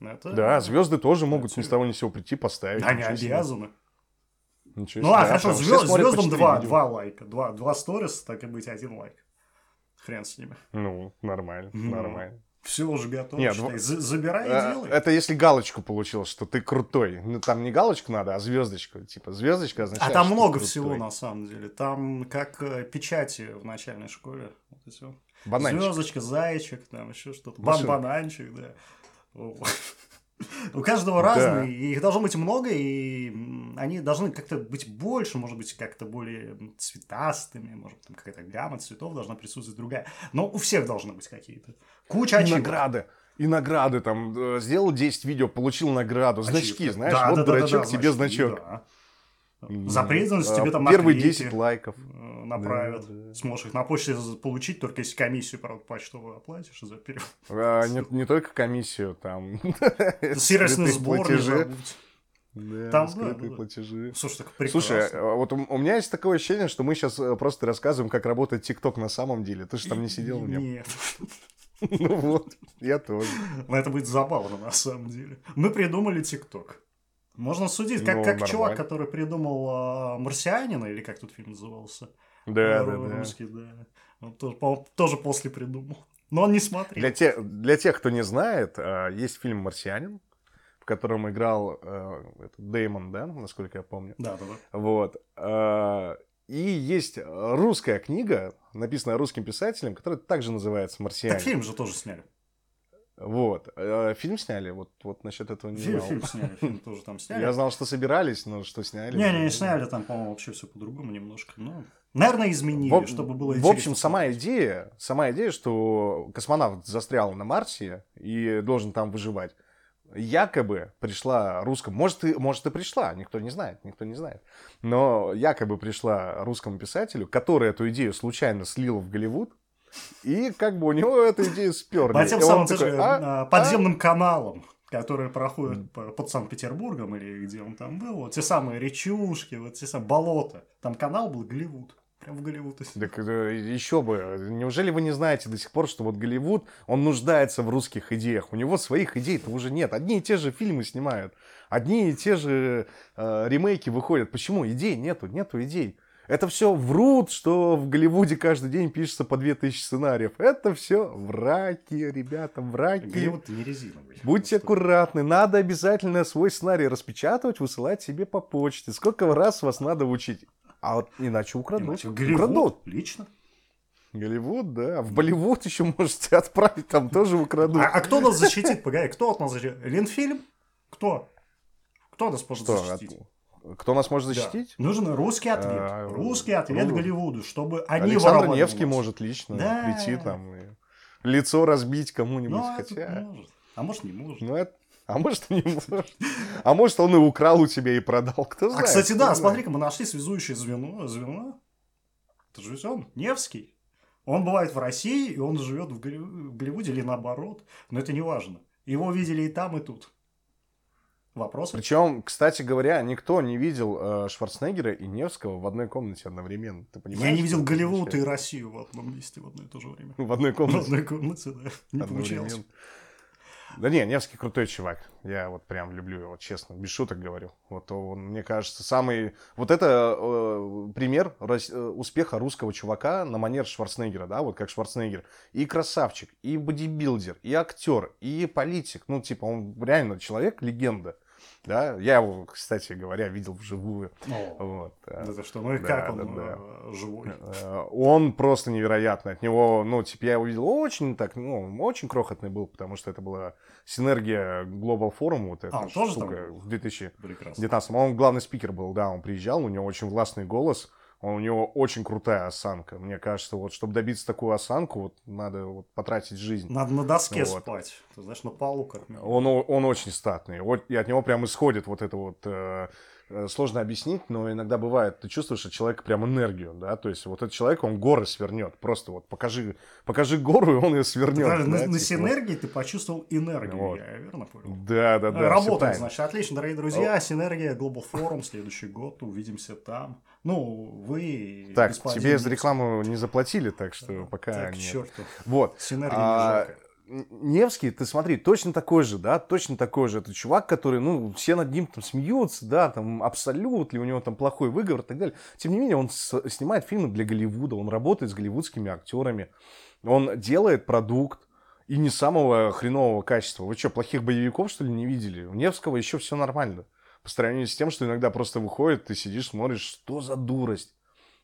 Да, звезды тоже могут ни с того ни с сего прийти поставить. Они обязаны. Ничего ну а хорошо, звезд, звездам два, два лайка, два, два сторис, так и быть, один лайк. Хрен с ними. Ну, нормально, ну, нормально. Все уже готово. Нет, два... Забирай и а, делай. Это если галочку получилось, что ты крутой. Ну там не галочку надо, а звездочку. Типа звездочка означает. А там много всего на самом деле. Там как печати в начальной школе. Вот и все. Бананчик. Звездочка, зайчик, там еще что-то. Бан-бананчик, да. У каждого разные, да. Их должно быть много, и они должны как-то быть больше, может быть, как-то более цветастыми, может быть, там какая-то гамма цветов должна присутствовать другая. Но у всех должны быть какие-то. Куча ачивок. И награды. И награды там. Сделал десять видео, получил награду. Ачивка. Значки, знаешь, да, вот да, дурачок, да, да, да, тебе значки, значок. Да. За преданность тебе там наклейки. Первые десять лайков. Направят. Да, да. Сможешь их на почте получить, только если комиссию, правда, почтовую оплатишь за перевод. А, не, не только комиссию, там... Сервисный сбор. Да, там, скрытые да, платежи. Да. Слушай, так прекрасно. Слушай, вот у, у меня есть такое ощущение, что мы сейчас просто рассказываем, как работает ТикТок на самом деле. Ты же там не сидел? Нет. Ну вот, я тоже. Но это будет забавно, на самом деле. Мы придумали ТикТок. Можно судить, как, ну, как чувак, который придумал э, «Марсианина», или как тут фильм назывался? Да, да, да. Русский, да. Он тоже, тоже после придумал. Но он не смотрел. Для тех, для тех, кто не знает, э, есть фильм «Марсианин», в котором играл э, Дэймон Дэн, насколько я помню. Да, да, да. Вот. Э, И есть русская книга, написанная русским писателем, которая также называется «Марсианин». Так фильм же тоже сняли. Вот. Фильм сняли, вот, вот насчет этого не знал. Фильм сняли, фильм тоже там сняли. Я знал, что собирались, но что сняли. Не-не, не сняли, там, по-моему, вообще все по-другому немножко, но... Наверное, изменили, в, чтобы было интересно. В общем, сама идея, сама идея, что космонавт застрял на Марсе и должен там выживать, якобы пришла русскому... Может и, может, и пришла, никто не знает, никто не знает. Но якобы пришла русскому писателю, который эту идею случайно слил в Голливуд, и как бы у него эту идею сперли. По тем самым такой, а, подземным а? каналам, которые проходят под Санкт-Петербургом или где он там был, вот те самые речушки, вот те самые болота. Там канал был Голливуд. Прям в Голливуд. Так еще бы. Неужели вы не знаете до сих пор, что вот Голливуд, он нуждается в русских идеях. У него своих идей-то уже нет. Одни и те же фильмы снимают. Одни и те же э, ремейки выходят. Почему? Идей нету. Нету идей. Это все врут, что в Голливуде каждый день пишется по две тысячи сценариев. Это все враки, ребята, враки. Голливуд не резина. Блин. Будьте аккуратны. Надо обязательно свой сценарий распечатывать, высылать себе по почте. Сколько раз вас надо учить? А вот иначе украдут. Иначе Голливуд, украдут. Лично. Голливуд, да. В Болливуд еще можете отправить, там тоже украдут. А, а кто нас защитит? Погоди, кто от нас защитит? Ленфильм? Кто? Кто нас может что, защитить? От... Кто нас может защитить? Да. Нужен русский ответ. А, русский ответ ну, Голливуду, чтобы они воровали. Александр Невский может лично да. прийти там и лицо разбить кому-нибудь. Ну, хотя... может. А может не может. Ну, это... А может, не может. А может, он и украл у тебя и продал. Кто знает. А, кстати, да, смотри-ка, мы нашли связующее звено. Звено. Это же ведь он, Невский. Он бывает в России, и он живет в Голливуде или наоборот. Но это не важно. Его видели и там, и тут. Вопрос. Причем, кстати говоря, никто не видел Шварценеггера и Невского в одной комнате одновременно. Ты понимаешь? Я не видел Голливуд и Россию в одном месте в одно и то же время. В одной комнате? В одной комнате, да. Не получалось. Да не, Невский крутой чувак. Я вот прям люблю его, честно, без шуток говорю. Вот он, мне кажется, самый... Вот это э, пример рос... успеха русского чувака на манер Шварценеггера, да, вот как Шварценеггер. И красавчик, и бодибилдер, и актер, и политик. Ну, типа, он реально человек-легенда, да. Я его, кстати говоря, видел вживую. О, вот. Это что, ну и да, как да, он да, да. живой? Он просто невероятный. От него, ну, типа, я его видел очень так, ну, очень крохотный был, потому что это была Синергия Global Forum, вот эта а, тоже штука там? В две тысячи девятнадцатом. Он главный спикер был, да, он приезжал, у него очень властный голос, он, у него очень крутая осанка. Мне кажется, вот, чтобы добиться такую осанку, вот, надо вот, потратить жизнь. Надо на доске вот. Спать, ты знаешь, на полу как он, он очень статный, и от него прям исходит вот это вот... Сложно объяснить, но иногда бывает, ты чувствуешь от человека прям энергию, да, то есть вот этот человек, он горы свернет, просто вот покажи, покажи гору, и он ее свернет. Да, на, на Синергии ты почувствовал энергию, вот. Я верно понял? Да, да, да. Работаем, значит, отлично, дорогие друзья, О. Синергия, Global Forum, следующий год, увидимся там. Ну, вы... Так, тебе за рекламу не заплатили, так что пока так, нет. Так, черту. Вот. Синергия а... не жалко. Невский, ты смотри, точно такой же, да, точно такой же. Это чувак, который, ну, все над ним там смеются, да, там, абсолютно, у него там плохой выговор и так далее. Тем не менее, он с- снимает фильмы для Голливуда, он работает с голливудскими актерами, он делает продукт и не самого хренового качества. Вы что, плохих боевиков, что ли, не видели? У Невского еще все нормально. По сравнению с тем, что иногда просто выходит, ты сидишь, смотришь, что за дурость.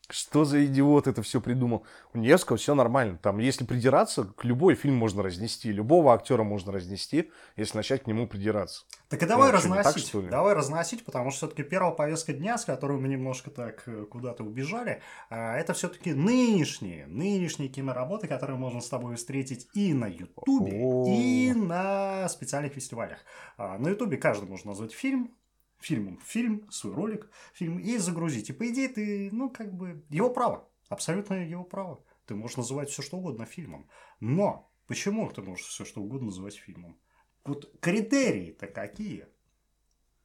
Что за идиот это все придумал? У Невского все нормально. Там, если придираться, любой фильм можно разнести. Любого актера можно разнести, если начать к нему придираться. Так и давай ну, разносить. Что, так, давай разносить, потому что все-таки первая повестка дня, с которой мы немножко так куда-то убежали, это все-таки нынешние, нынешние киноработы, которые можно с тобой встретить и на Ютубе, и на специальных фестивалях. На Ютубе каждый может назвать фильм. Фильмом фильм, свой ролик, фильм и загрузить. И по идее ты, ну как бы, его право, абсолютно его право. Ты можешь называть все что угодно фильмом. Но почему ты можешь все что угодно называть фильмом? Вот критерии-то какие?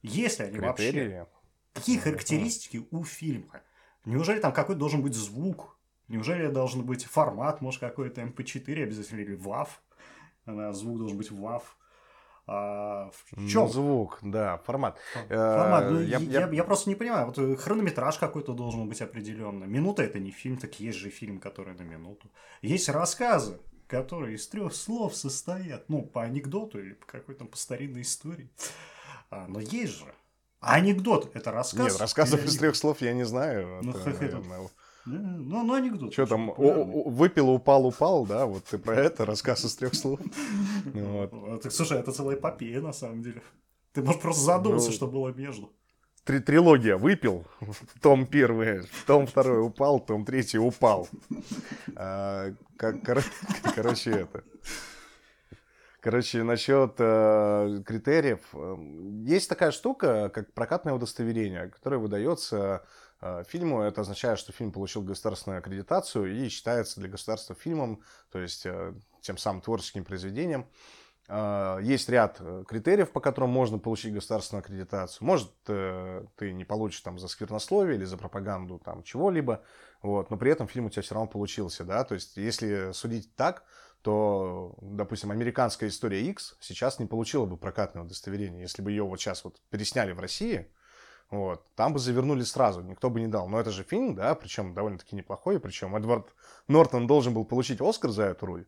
Есть ли они критерии? Вообще? Какие характеристики у фильма? Неужели там какой должен быть звук? Неужели должен быть формат, может какой-то эм пэ четыре обязательно или вав? Звук должен быть вав. А, в чем? Ну, звук, да, формат. формат. Ну, я, я, я... я просто не понимаю. Вот хронометраж какой-то должен быть определенный. Минута это не фильм, так есть же фильм, который на минуту. Есть рассказы, которые из трех слов состоят, ну по анекдоту или по какой-то по старинной истории. А, но есть же А анекдот – это рассказ? Нет, рассказов из анекдот? трех слов я не знаю. Ну, это, наверное... ну, ну анекдот. Что там, выпил, упал, упал, да? Вот ты про это, рассказ из трех слов. Слушай, это целая эпопея, на самом деле. Ты, может, просто задуматься, что было между. Трилогия выпил, том первый, том второй упал, том третий упал. Короче, это... Короче, насчет э, критериев. Есть такая штука, как прокатное удостоверение, которое выдается э, фильму. Это означает, что фильм получил государственную аккредитацию и считается для государства фильмом, то есть э, тем самым творческим произведением. Э, есть ряд критериев, по которым можно получить государственную аккредитацию. Может, э, ты не получишь там, за сквернословие или за пропаганду там, чего-либо, вот, но при этом фильм у тебя все равно получился. Да? То есть, если судить так, то, допустим, «Американская история X» сейчас не получила бы прокатное удостоверение. Если бы ее вот сейчас вот пересняли в России, вот, там бы завернули сразу, никто бы не дал. Но это же фильм, да, причем довольно-таки неплохой. Причем Эдвард Нортон должен был получить «Оскар» за эту роль.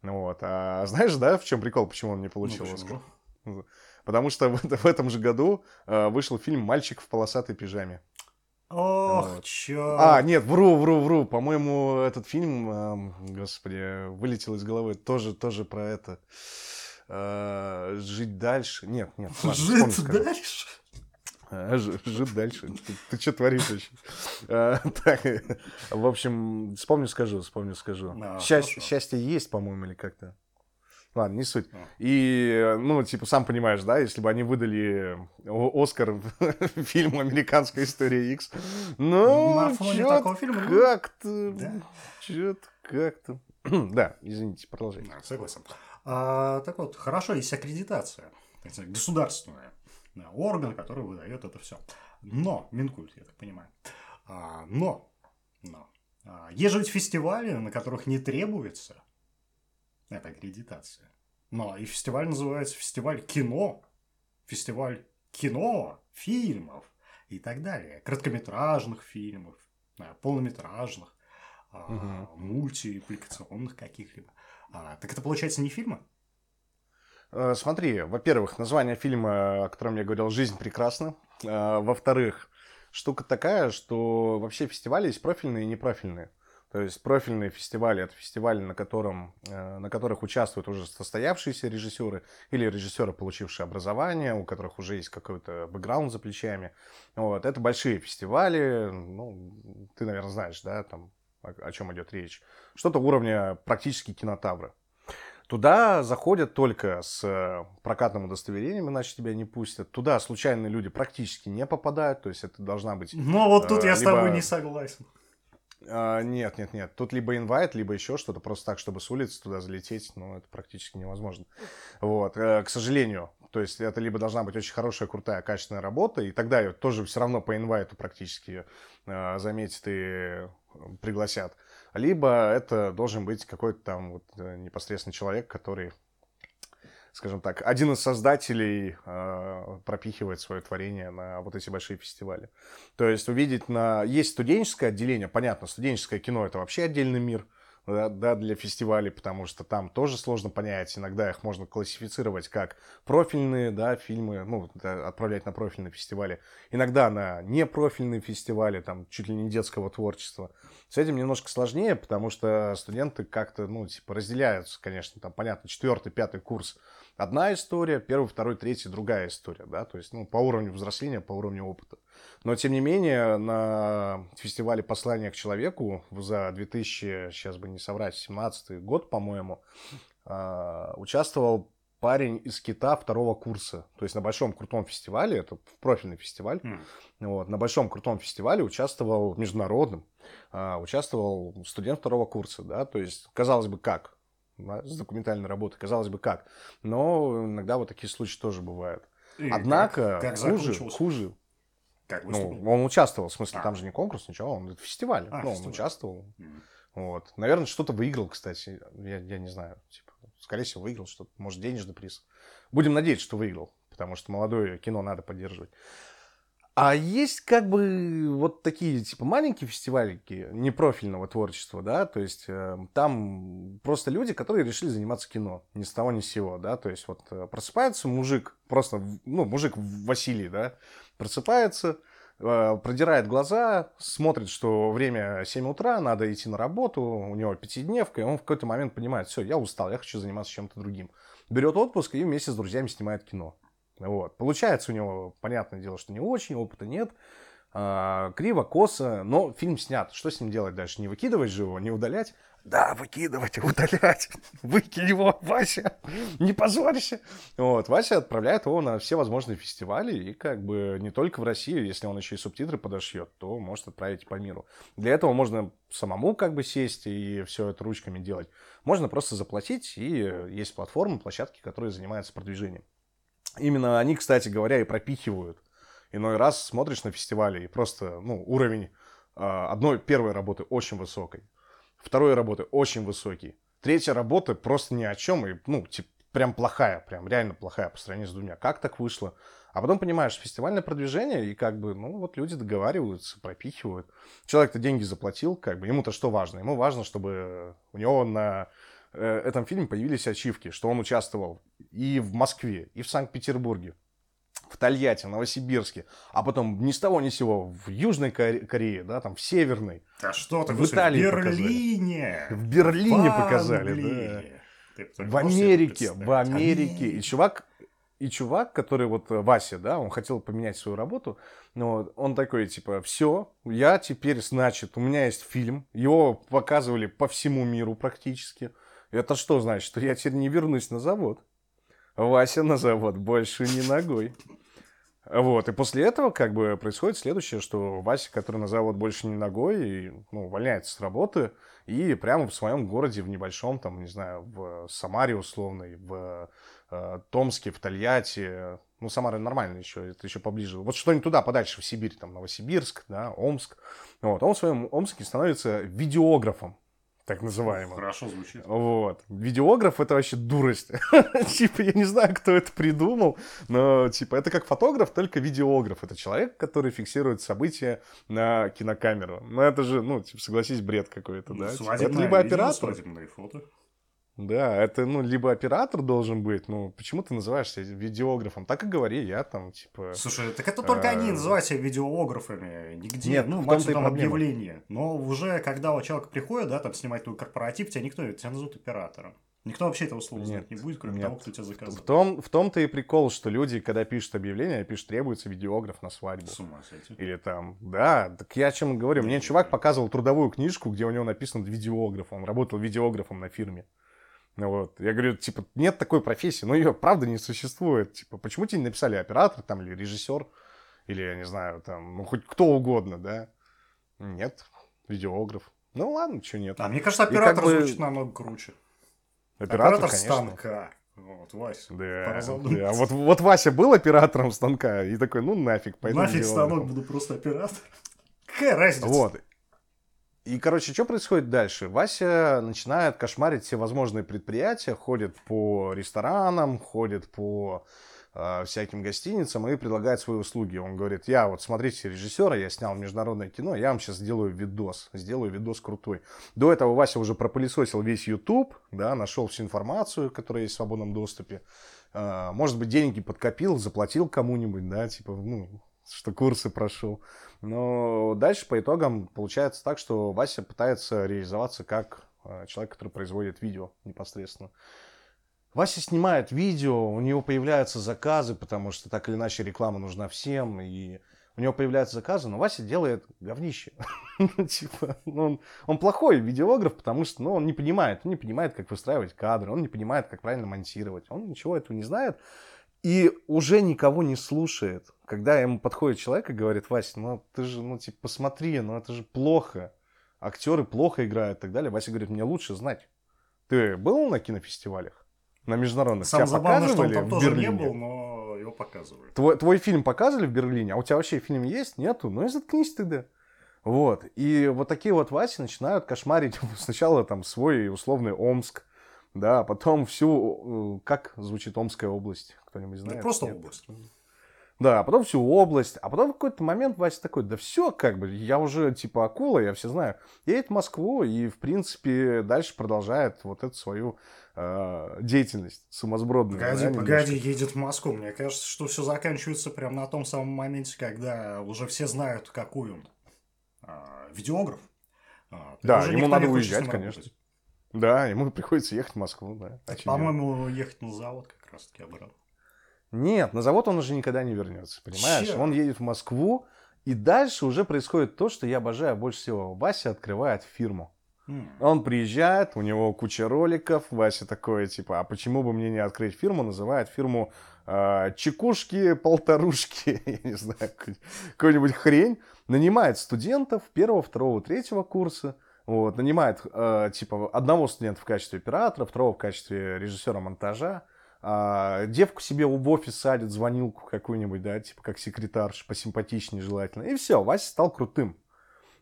Вот. А знаешь, да, в чем прикол, почему он не получил ну, «Оскар»? Потому что в этом же году вышел фильм «Мальчик в полосатой пижаме». Ох, вот. Чё. А, нет, вру, вру, вру. По-моему, этот фильм, эм, господи, вылетел из головы. Тоже, тоже про это. Э, жить дальше. Нет, нет. Ладно, жить вспомни, дальше? А, ж, жить дальше. Ты, ты чё творишь вообще? А, так, в общем, вспомню, скажу, вспомню, скажу. А, Счасть, счастье есть, по-моему, или как-то. Ладно, не суть. И, ну, типа, сам понимаешь, да, если бы они выдали Оскар фильму «Американская история X», ну, на фоне чё-то такого фильма, как-то, да. Чё-то как-то... да, извините, продолжайте. Согласен. А, так вот, хорошо, есть аккредитация, государственная, орган, который выдает это все. Но, Минкульт, я так понимаю. А, но, но, а, есть же ведь фестивали, на которых не требуется... Это аккредитация. Но и фестиваль называется фестиваль кино. Фестиваль кино, фильмов и так далее. Короткометражных фильмов, полнометражных, угу. мультипликационных каких-либо. Так это получается не фильмы? Смотри, во-первых, название фильма, о котором я говорил, «Жизнь прекрасна». Во-вторых, штука такая, что вообще фестивали есть профильные и непрофильные. То есть профильные фестивали – это фестивали, на, котором, на которых участвуют уже состоявшиеся режиссеры или режиссеры, получившие образование, у которых уже есть какой-то бэкграунд за плечами. Вот. Это большие фестивали, ну, ты, наверное, знаешь, да, там, о, о чем идет речь. Что-то уровня практически кинотавра. Туда заходят только с прокатным удостоверением, иначе тебя не пустят. Туда случайные люди практически не попадают, то есть это должна быть… Ну, вот тут э, я либо... с тобой не согласен. Uh, нет, нет, нет. Тут либо инвайт, либо еще что-то. Просто так, чтобы с улицы туда залететь, ну, это практически невозможно. Вот. Uh, к сожалению. То есть, это либо должна быть очень хорошая, крутая, качественная работа, и тогда ее тоже все равно по инвайту практически uh, заметят и пригласят. Либо это должен быть какой-то там вот непосредственно человек, который, скажем так, один из создателей э, пропихивает свое творение на вот эти большие фестивали. То есть увидеть на... Есть студенческое отделение, понятно, студенческое кино – это вообще отдельный мир, да, для фестивалей, потому что там тоже сложно понять. Иногда их можно классифицировать как профильные, да, фильмы, ну, отправлять на профильные фестивали. Иногда на непрофильные фестивали, там, чуть ли не детского творчества. С этим немножко сложнее, потому что студенты как-то, ну, типа, разделяются, конечно, там, понятно, четвертый, пятый курс одна история, первый, второй, третий другая история, да, то есть, ну, по уровню взросления, по уровню опыта. Но, тем не менее, на фестивале «Послание к человеку» за две тысячи, сейчас бы не соврать, семнадцатый год, по-моему, участвовал парень из Кита второго курса. То есть на большом крутом фестивале, это профильный фестиваль, mm. вот, на большом крутом фестивале участвовал, международным, участвовал студент второго курса, да, то есть, казалось бы, как? С документальной работой, казалось бы, как? Но иногда вот такие случаи тоже бывают. И Однако, как, как хуже, хуже. Как ну, он участвовал, в смысле, а. там же не конкурс, ничего, он фестиваль. А, ну, фестиваль. Он участвовал. Mm. Вот. Наверное, что-то выиграл, кстати. Я, я не знаю. Типа, скорее всего, выиграл что-то. Может, денежный приз. Будем надеяться, что выиграл, потому что молодое кино надо поддерживать. А есть как бы вот такие типа маленькие фестивалики непрофильного творчества, да, то есть э, там просто люди, которые решили заниматься кино ни с того ни с сего, да, то есть вот просыпается мужик, просто, ну, мужик Василий, да, просыпается, э, продирает глаза, смотрит, что время семь утра, надо идти на работу, у него пятидневка, и он в какой-то момент понимает, все, я устал, я хочу заниматься чем-то другим. Берет отпуск и вместе с друзьями снимает кино. Вот. Получается у него, понятное дело, что не очень, опыта нет, а, криво, косо, но фильм снят. Что с ним делать дальше? Не выкидывать же его, не удалять? Да, выкидывать, удалять. Выкинь его, Вася, не позорься. Вот. Вася отправляет его на все возможные фестивали, и как бы не только в Россию, если он еще и субтитры подошьет, то может отправить по миру. Для этого можно самому как бы сесть и все это ручками делать. Можно просто заплатить, и есть платформы, площадки, которые занимаются продвижением. Именно они, кстати говоря, и пропихивают. Иной раз смотришь на фестивале, и просто, ну, уровень э, одной первой работы очень высокой, второй работы очень высокий, третья работа просто ни о чем, и, ну, типа, прям плохая, прям реально плохая по сравнению с двумя. Как так вышло? А потом понимаешь, фестивальное продвижение, и как бы, ну, вот люди договариваются, пропихивают. Человек-то деньги заплатил, как бы, ему-то что важно? Ему важно, чтобы у него на... этом фильме появились ачивки, что он участвовал и в Москве, и в Санкт-Петербурге, в Тольятти, в Новосибирске, а потом ни с того ни с сего в Южной Коре- Корее, да, там в Северной, да что там, в Италии, в Берлине, показали. В Берлине в показали, да. Ты, в Америке, в Америке, и чувак, и чувак, который вот Вася, да, он хотел поменять свою работу, но он такой типа, все, я теперь, значит, у меня есть фильм, его показывали по всему миру практически. Это что значит? Что я теперь не вернусь на завод. Вася на завод больше не ногой. Вот. И после этого как бы происходит следующее, что Вася, который на завод больше не ногой, и, ну, увольняется с работы, и прямо в своем городе, в небольшом, там, не знаю, в Самаре условной, в э, Томске, в Тольятти. Ну, Самара нормально еще, это еще поближе. Вот что-нибудь туда, подальше, в Сибирь, там, Новосибирск, да, Омск. Вот. Он в своем Омске становится видеографом. Так называемого. Хорошо звучит. Вот. Видеограф — это вообще дурость. Типа, я не знаю, кто это придумал, но, типа, это как фотограф, только видеограф. Это человек, который фиксирует события на кинокамеру. Ну, это же, ну, типа, согласись, бред какой-то, да? Это либо оператор... Свадебные фото. Да, это, ну, либо оператор должен быть, ну, почему ты называешься видеографом? Так и говори, я там, типа... Слушай, так это только они называют себя видеографами, нигде, нет, ну, максимум объявление. Но уже, когда у человека приходит, да, там, снимать твой корпоратив, тебя никто, тебя назовут оператором. Никто вообще этого слова знать не будет, кроме нет. того, кто тебя заказал. В, том, в том-то и прикол, что люди, когда пишут объявление, пишут, требуется видеограф на свадьбу. С ума сойти. Или там, да, так я о чем говорю. Мне чувак показывал трудовую книжку, где у него написано видеограф, он работал видеографом на фирме. Вот. Я говорю, типа, нет такой профессии, но ее правда не существует. Типа, почему тебе не написали оператор, там, или режиссер, или, я не знаю, там, ну, хоть кто угодно, да? Нет, видеограф. Ну, ладно, что нет. А мне кажется, оператор как бы... звучит намного круче. Оператор, оператор станка. Вот, Вася. Да, да. Вот, вот Вася был оператором станка и такой, ну, нафиг, пойду. Нафиг станок, буду просто оператором. Какая разница? Вот. И, короче, что происходит дальше? Вася начинает кошмарить все возможные предприятия, ходит по ресторанам, ходит по э, всяким гостиницам и предлагает свои услуги. Он говорит, я вот, смотрите, режиссера, я снял международное кино, я вам сейчас сделаю видос, сделаю видос крутой. До этого Вася уже пропылесосил весь YouTube, да, нашел всю информацию, которая есть в свободном доступе. Э, может быть, деньги подкопил, заплатил кому-нибудь, да, типа, ну... что курсы прошел. Но дальше по итогам получается так, что Вася пытается реализоваться как человек, который производит видео непосредственно. Вася снимает видео, у него появляются заказы, потому что так или иначе реклама нужна всем, и у него появляются заказы, но Вася делает говнище. Типа, он плохой видеограф, потому что он не понимает, он не понимает, как выстраивать кадры, он не понимает, как правильно монтировать, он ничего этого не знает. И уже никого не слушает. Когда ему подходит человек и говорит, Вася, ну ты же, ну типа, посмотри, ну это же плохо. Актеры плохо играют и так далее. Вася говорит, мне лучше знать. Ты был на кинофестивалях? На международных? Сам забавно, что он там тоже не был, но его показывали. Твой, твой фильм показывали в Берлине, а у тебя вообще фильм есть? Нету? Ну и заткнись ты, да. Вот. И вот такие вот Васи начинают кошмарить сначала там свой условный Омск. Да, потом всю... Как звучит Омская область? Кто-нибудь знает? Да просто Нет. область. Да, а потом всю область. А потом в какой-то момент Вася такой, да все, как бы, я уже типа акула, я все знаю. Едет в Москву и, в принципе, дальше продолжает вот эту свою э, деятельность сумасбродную. Погоди, да, погоди, едет в Москву. Мне кажется, что все заканчивается прямо на том самом моменте, когда уже все знают, какой он э, видеограф. А, да, ему надо уезжать, конечно. Да, ему приходится ехать в Москву. Да. Так, по-моему, ехать на завод как раз-таки обратно. Нет, на завод он уже никогда не вернется, понимаешь? Черт. Он едет в Москву, и дальше уже происходит то, что я обожаю больше всего. Вася открывает фирму. Mm. Он приезжает, у него куча роликов. Вася такой, типа, а почему бы мне не открыть фирму? Называет фирму э, «Чекушки, полторушки», я не знаю, какую-нибудь хрень. Нанимает студентов первого, второго, третьего курса. Вот, нанимает, э, типа, одного студента в качестве оператора, второго в качестве режиссера монтажа. А, девку себе в офис садит, звонилку какую-нибудь, да, типа как секретарша, посимпатичнее желательно. И все, Вася стал крутым.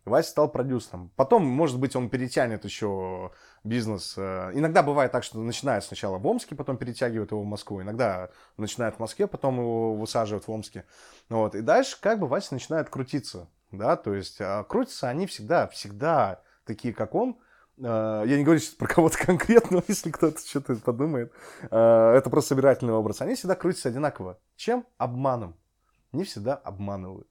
Вася стал продюсером. Потом, может быть, он перетянет еще бизнес. Иногда бывает так, что начинает сначала в Омске, потом перетягивают его в Москву. Иногда начинает в Москве, потом его высаживают в Омске. Вот. И дальше как бы Вася начинает крутиться. Да? То есть крутятся они всегда, всегда такие, как он. Я не говорю сейчас про кого-то конкретно, если кто-то что-то подумает. Это просто собирательный образ. Они всегда крутятся одинаково. Чем? Обманом. Не всегда обманывают.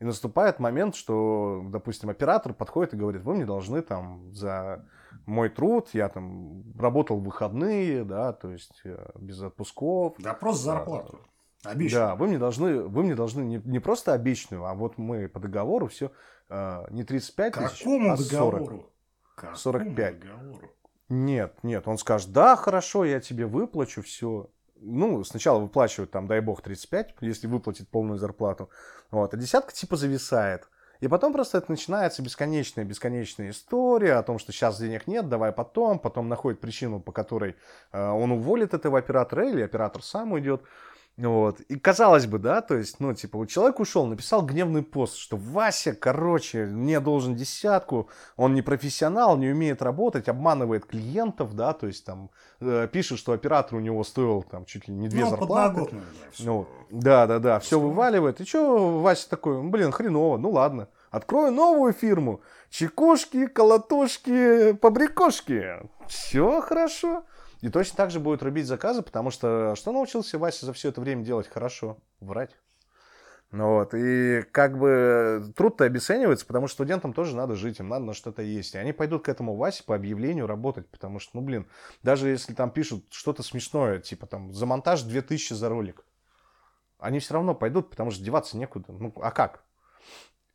И наступает момент, что, допустим, оператор подходит и говорит, вы мне должны там за мой труд, я там работал в выходные, да, то есть без отпусков. Да, просто зарплату. Обещанную. Да, вы мне должны, вы мне должны не, не просто обещанную, а вот мы по договору все не тридцать пять Какому тысяч, а сорок. Договору? Какому сорок пять договору? Нет, нет, он скажет, да, хорошо, я тебе выплачу все. Ну, сначала выплачивают, там, дай бог, тридцать пять, если выплатить полную зарплату. Вот. А десятка типа зависает. И потом просто это начинается бесконечная-бесконечная история о том, что сейчас денег нет, давай потом. Потом находит причину, по которой э, он уволит этого оператора, или оператор сам уйдет. Вот. И казалось бы, да, то есть, ну, типа, вот человек ушел, написал гневный пост, что Вася, короче, мне должен десятку, он не профессионал, не умеет работать, обманывает клиентов, да, то есть, там, э, пишет, что оператор у него стоил, там, чуть ли не две ну, зарплаты. Ну, да-да-да, все вываливает. И что Вася такой, блин, хреново, ну, ладно, открою новую фирму, чекушки, колотушки, побрякушки, все хорошо. И точно так же будет рубить заказы, потому что что научился Вася за все это время делать хорошо? Врать. Вот. И как бы труд-то обесценивается, потому что студентам тоже надо жить, им надо на что-то есть. И они пойдут к этому Васе по объявлению работать, потому что, ну блин, даже если там пишут что-то смешное, типа там за монтаж две тысячи за ролик, они все равно пойдут, потому что деваться некуда. Ну а как?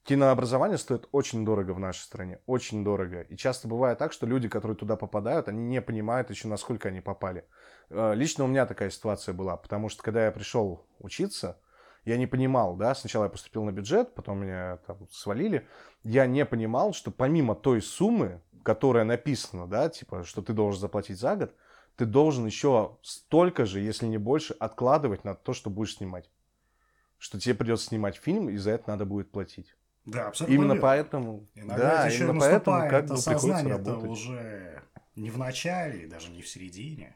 Кинообразование стоит очень дорого в нашей стране, очень дорого. И часто бывает так, что люди, которые туда попадают, они не понимают еще, насколько они попали. Лично у меня такая ситуация была, потому что, когда я пришел учиться, я не понимал, да, сначала я поступил на бюджет, потом меня там свалили. Я не понимал, что помимо той суммы, которая написана, да, типа, что ты должен заплатить за год, ты должен еще столько же, если не больше, откладывать на то, что будешь снимать. Что тебе придется снимать фильм, и за это надо будет платить. Да, абсолютно. Именно верно. Поэтому, иногда да, это еще именно поэтому как бы осознание это уже не в начале, даже не в середине,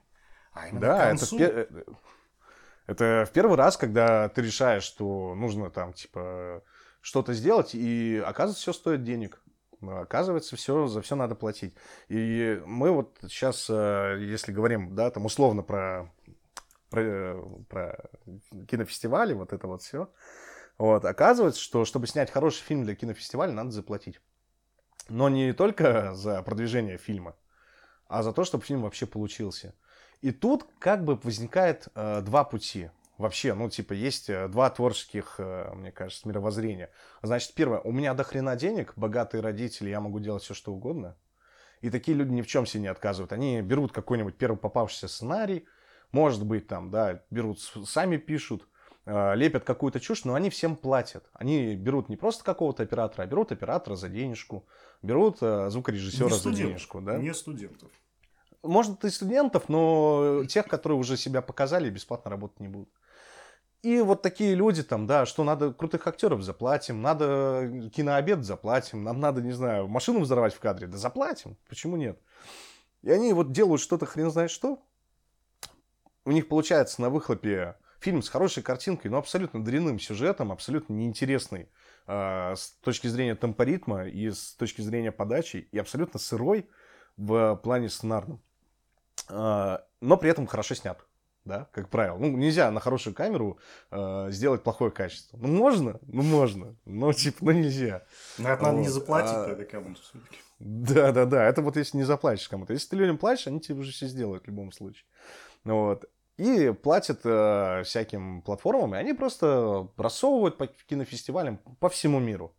а именно да, к концу. Это в, пер... это в первый раз, когда ты решаешь, что нужно там типа что-то сделать, и оказывается, все стоит денег. Оказывается, все, за все надо платить. И мы вот сейчас, если говорим, да, там условно про, про, про кинофестивали, вот это вот все. Вот, оказывается, что чтобы снять хороший фильм для кинофестиваля, надо заплатить. Но не только за продвижение фильма, а за то, чтобы фильм вообще получился. И тут как бы возникает э, два пути. Вообще, ну типа есть два творческих, э, мне кажется, мировоззрения. Значит, первое, у меня до хрена денег, богатые родители, я могу делать все, что угодно. И такие люди ни в чем себе не отказывают. Они берут какой-нибудь первый попавшийся сценарий, может быть там, да, берут, сами пишут. Лепят какую-то чушь, но они всем платят. Они берут не просто какого-то оператора, а берут оператора за денежку, берут звукорежиссера за денежку. Да? Не студентов. Может, и студентов, но тех, которые уже себя показали, бесплатно работать не будут. И вот такие люди там, да, что надо крутых актеров заплатим, надо кинообед заплатим, нам надо, не знаю, машину взорвать в кадре, да заплатим, почему нет? И они вот делают что-то хрен знает что. У них получается на выхлопе фильм с хорошей картинкой, но абсолютно дрянным сюжетом, абсолютно неинтересный э, с точки зрения темпоритма и с точки зрения подачи, и абсолютно сырой в плане сценарном. Э, но при этом хорошо снят, да, как правило. Ну, нельзя на хорошую камеру э, сделать плохое качество. Ну, можно, ну, можно, но, типа, ну, нельзя. Но это надо вот. Не заплатить а... тогда кому-то все-таки. Да-да-да, это вот если не заплатишь кому-то. Если ты людям платишь, они тебе уже все сделают в любом случае. Вот. И платят э, всяким платформам, и они просто просовывают по кинофестивалям по всему миру.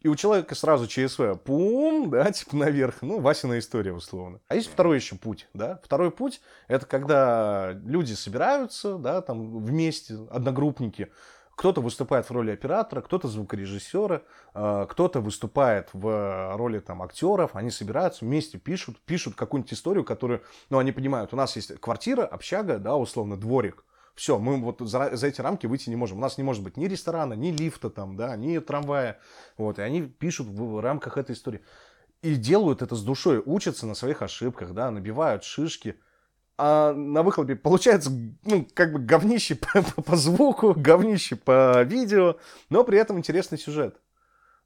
И у человека сразу ЧСВ, пум, да, типа наверх, ну, Васина история условно. А есть второй еще путь, да. Второй путь – это когда люди собираются, да, там вместе, одногруппники. Кто-то выступает в роли оператора, кто-то звукорежиссера, кто-то выступает в роли там, актеров. Они собираются, вместе пишут, пишут какую-нибудь историю, которую... Ну, они понимают, у нас есть квартира, общага, да, условно, дворик. Все, мы вот за, за эти рамки выйти не можем. У нас не может быть ни ресторана, ни лифта, там, да, ни трамвая. Вот, и они пишут в рамках этой истории. И делают это с душой, учатся на своих ошибках, да, набивают шишки. А на выхлопе получается, ну, как бы говнище по, по, по звуку, говнище по видео, но при этом интересный сюжет.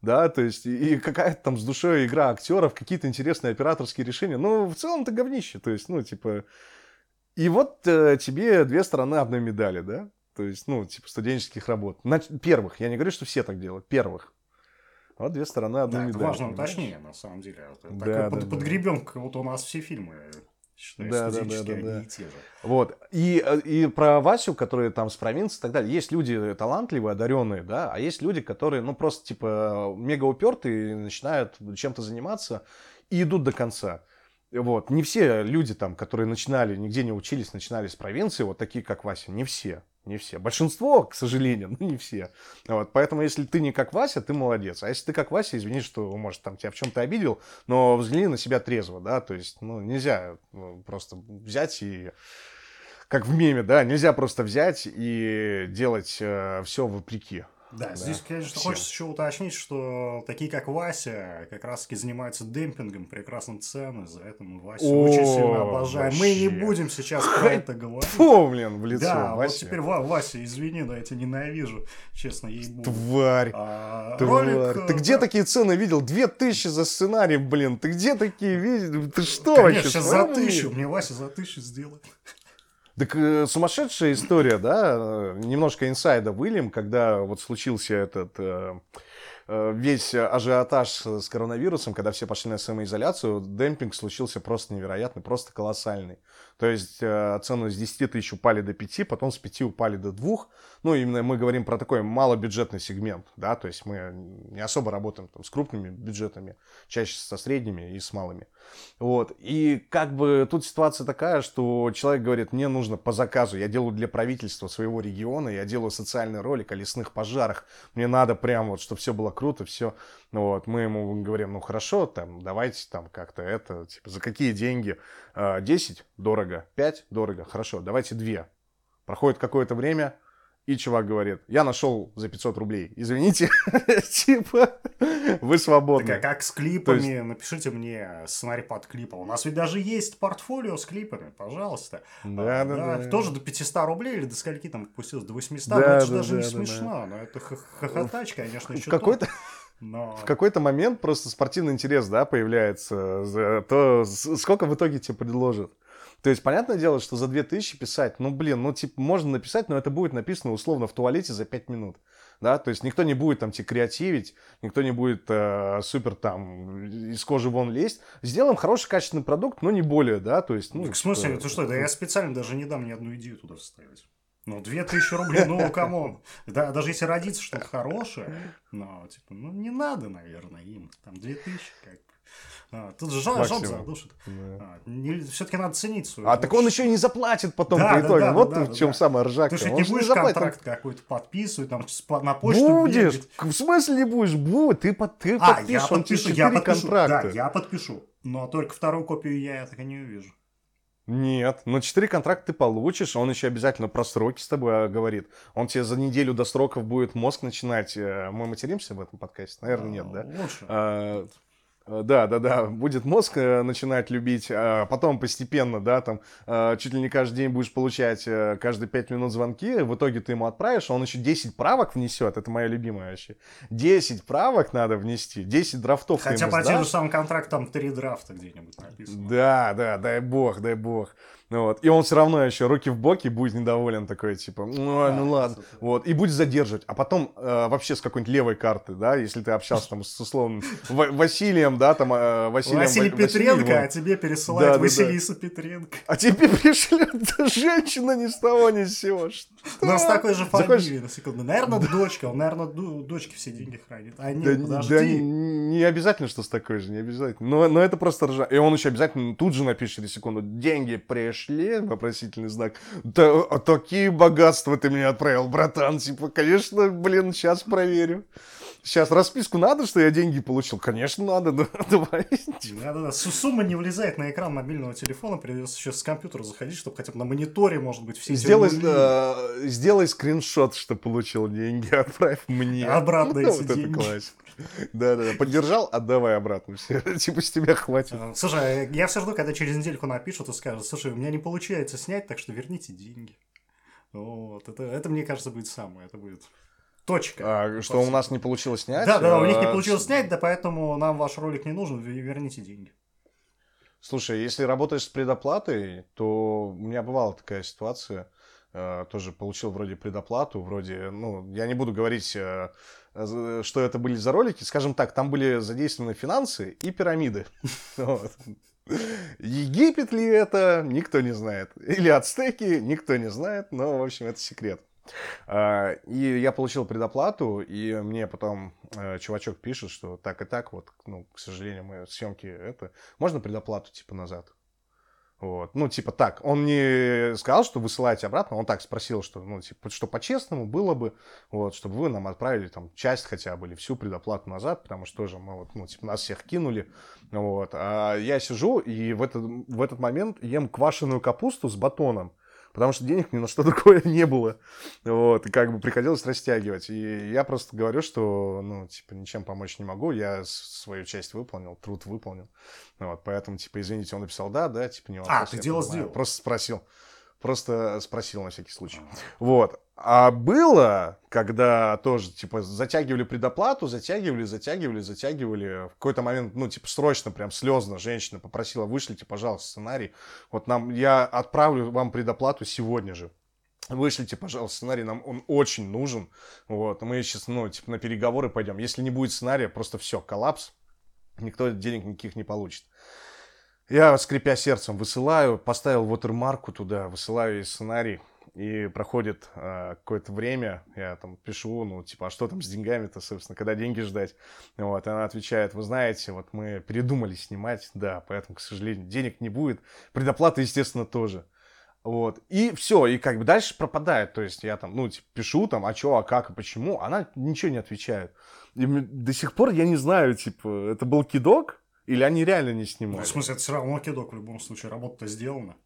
Да, то есть, и какая-то там с душой игра актеров, какие-то интересные операторские решения. Ну, в целом-то говнище. То есть, ну, типа. И вот э, тебе две стороны одной медали, да? То есть, ну, типа студенческих работ. На... Первых. Я не говорю, что все так делают. Первых. Вот две стороны одной да, медали. Это важно уточнение, на самом деле. Так, да, под, да, подгребем, как будто у нас все фильмы. Считаю, да, да, да, да, да. Вот. И, и про Васю, которые там с провинции и так далее. Есть люди талантливые, одаренные, да, а есть люди, которые, ну, просто, типа, мега упертые, начинают чем-то заниматься и идут до конца. Вот. Не все люди, там, которые начинали, нигде не учились, начинали с провинции, вот такие, как Вася, не все. Не все. Большинство, к сожалению, но не все. Вот. Поэтому, если ты не как Вася, ты молодец. А если ты как Вася, извини, что, может, там тебя в чем-то обидел, но взгляни на себя трезво, да, то есть, ну, нельзя просто взять и... Как в меме, да, нельзя просто взять и делать э, все вопреки. Да, да, здесь, конечно, всем. Хочется еще уточнить, что такие, как Вася, как раз-таки занимаются демпингом прекрасным цены, за это мы Васю О, очень сильно обожаем. Вообще. Мы не будем сейчас про это говорить. Фу, блин, в лицо, да, Вася. Вот теперь, Вася, извини, да, я тебя ненавижу, честно, ей-богу. Тварь, а, тварь. Ролик, ты где да. такие цены видел? Две тысячи за сценарий, блин, ты где такие видел? Ты что конечно, вообще? Сейчас за тысячу, мне Вася за тысячу сделает. Так э, сумасшедшая история, да, немножко инсайда выльем, когда вот случился этот э, весь ажиотаж с коронавирусом, когда все пошли на самоизоляцию, демпинг случился просто невероятный, просто колоссальный. То есть э, цены с десяти тысяч упали до пяти, потом с пяти упали до двух. Ну, именно мы говорим про такой малобюджетный сегмент, да, то есть мы не особо работаем там, с крупными бюджетами, чаще со средними и с малыми. Вот, и как бы тут ситуация такая, что человек говорит, мне нужно по заказу, я делаю для правительства своего региона, я делаю социальный ролик о лесных пожарах, мне надо прям вот, чтобы все было круто, все, вот, мы ему говорим, ну, хорошо, там, давайте там как-то это, типа, за какие деньги, десять дорого, пять дорого, хорошо, давайте две. Проходит какое-то время, и чувак говорит, я нашел за пятьсот рублей. Извините, типа, вы свободны. Так, а как с клипами? Есть... Напишите мне сценарий под клипом. У нас ведь даже есть портфолио с клипами, пожалуйста. Да, а, да, да, да. Тоже до пятисот рублей или до скольки там опустилось? До восьмисот. Да, но это да, даже да, не да, смешно. Да. Но это хохотач, конечно, еще какой-то... Но... В какой-то момент просто спортивный интерес, да, появляется. За то, сколько в итоге тебе предложат. То есть, понятное дело, что за две тысячи писать, ну, блин, ну, типа, можно написать, но это будет написано, условно, в туалете за пять минут, да, то есть, никто не будет, там, тебе креативить, никто не будет э, супер, там, из кожи вон лезть, сделаем хороший, качественный продукт, но не более, да, то есть, ну... Так, в смысле, это что, да я специально даже не дам ни одну идею туда вставить. Ну, две тысячи рублей, ну, камон. Да, даже если родится что-то хорошее, но, типа, ну, не надо, наверное, им, там, две тысячи, как А, тут же жал, жал задушит. Да. А, все-таки надо ценить свою. А помощь. Так он еще и не заплатит потом да, по итогу. Да, да, вот да, в чем да. самая ржака. Ты же не будешь не контракт какой-то подписывать, там на почту. Будешь? Бегать. В смысле не будешь? Будь. Ты, под, ты а, подпишешь, я подпишу, я подпишу. Да, я подпишу. Но только вторую копию я, я так и не увижу. Нет, но четыре контракта ты получишь, он еще обязательно про сроки с тобой говорит. Он тебе за неделю до сроков будет мозг начинать. Мы материмся в этом подкасте? Наверное, нет, да? Лучше. Да, да, да, будет мозг начинать любить, а потом постепенно, да, там, чуть ли не каждый день будешь получать каждые пять минут звонки, в итоге ты ему отправишь, он еще десять правок внесет, это моя любимая вообще, десять правок надо внести, десять драфтов. Хотя по тем же самым контрактам три драфта где-нибудь написано. Да, да, дай бог, дай бог. Вот. И он все равно еще руки в боки будет недоволен, такой, типа, ну, ну ладно, вот, и будет задерживать. А потом э, вообще с какой-нибудь левой карты, да, если ты общался там с условным Василием, да, там, э, Василием... Василий Петренко, а тебе пересылают, да, Василису, да, да, Петренко. А тебе пришлет женщина ни с того, ни с сего. Что? У нас такой же фамилия, на секунду. Наверное, дочка, он, наверное, дочке все деньги хранит. А не, подожди. Да не обязательно, что с такой же, не обязательно. Но это просто ржа. И он еще обязательно тут же напишет через секунду, деньги пришли. Шли, вопросительный знак. Да, такие богатства ты мне отправил, братан. Типа, конечно, блин, сейчас проверю. Сейчас расписку надо, что я деньги получил? Конечно, надо. Да, давай. Да-да-да. Сумма не влезает на экран мобильного телефона. Придется еще с компьютера заходить, чтобы хотя бы на мониторе, может быть, все сделай, э, сделай скриншот, что получил деньги. Отправь мне. Обратно ну, эти вот деньги. Это класс. Да-да-да. Поддержал? Отдавай обратно. Типа, с тебя хватит. Слушай, я все жду, когда через недельку напишут и скажут, слушай, у меня не получается снять, так что верните деньги. Вот. Это, это мне кажется, будет самое. Это будет... Точка. А, что у нас не получилось снять? Да, да, у них не получилось снять, да, поэтому нам ваш ролик не нужен, верните деньги. Слушай, если работаешь с предоплатой, то у меня бывала такая ситуация, тоже получил вроде предоплату, вроде, ну, я не буду говорить, что это были за ролики, скажем так, там были задействованы финансы и пирамиды. Египет ли это, никто не знает. Или ацтеки, никто не знает, но, в общем, это секрет. И я получил предоплату, и мне потом чувачок пишет, что так и так, вот, ну, к сожалению, мы съемки это... Можно предоплату, типа, назад? Вот, ну, типа, так. Он не сказал, что высылаете обратно, он так спросил, что, ну, типа, что по-честному было бы, вот, чтобы вы нам отправили, там, часть хотя бы или всю предоплату назад, потому что тоже мы, вот, ну, типа, нас всех кинули, вот. А я сижу и в этот, в этот момент ем квашеную капусту с батоном, потому что денег ни на что другое не было. Вот, и как бы приходилось растягивать. И я просто говорю, что, ну, типа, ничем помочь не могу. Я свою часть выполнил, труд выполнил. Вот, поэтому, типа, извините, он написал, да, да, типа, не вопрос. А, ты дело сделал. Просто спросил. Просто спросил на всякий случай. Вот. А было, когда тоже, типа, затягивали предоплату, затягивали, затягивали, затягивали. В какой-то момент, ну, типа, срочно, прям слезно женщина попросила, вышлите, пожалуйста, сценарий. Вот нам, я отправлю вам предоплату сегодня же. Вышлите, пожалуйста, сценарий, нам он очень нужен. Вот. Мы сейчас, ну, типа, на переговоры пойдем. Если не будет сценария, просто все, коллапс. Никто денег никаких не получит. Я, скрипя сердцем, высылаю, поставил вотермарку туда, высылаю ей сценарий, и проходит э, какое-то время, я там пишу, ну, типа, а что там с деньгами-то, собственно, когда деньги ждать? Вот, и она отвечает, вы знаете, вот мы передумали снимать, да, поэтому, к сожалению, денег не будет, предоплата, естественно, тоже. Вот, и все, и как бы дальше пропадает, то есть я там, ну, типа, пишу там, а что, а как, а почему, она ничего не отвечает. И до сих пор я не знаю, типа, это был кидок? Или они реально не снимают? Ну, в смысле, это все равно кидок в любом случае. Работа-то сделана.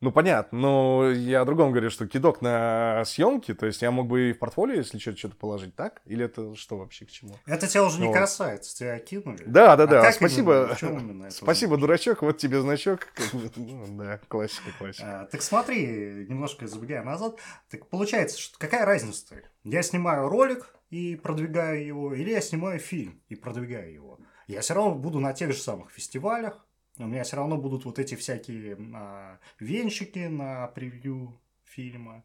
Ну, понятно. Но я о другом говорю, что кидок на съемке, то есть я мог бы и в портфолио, если что-то, что-то положить, так? Или это что вообще к чему? Это тебя уже вот. Не касается. Тебя кинули. Да, да, да. А спасибо, спасибо, дурачок. Вот тебе значок. Да, классика, классика. Так смотри, немножко забегая назад. Так получается, что какая разница-то? Я снимаю ролик и продвигаю его, или я снимаю фильм и продвигаю его? Я все равно буду на тех же самых фестивалях, у меня все равно будут вот эти всякие а, венчики на превью фильма,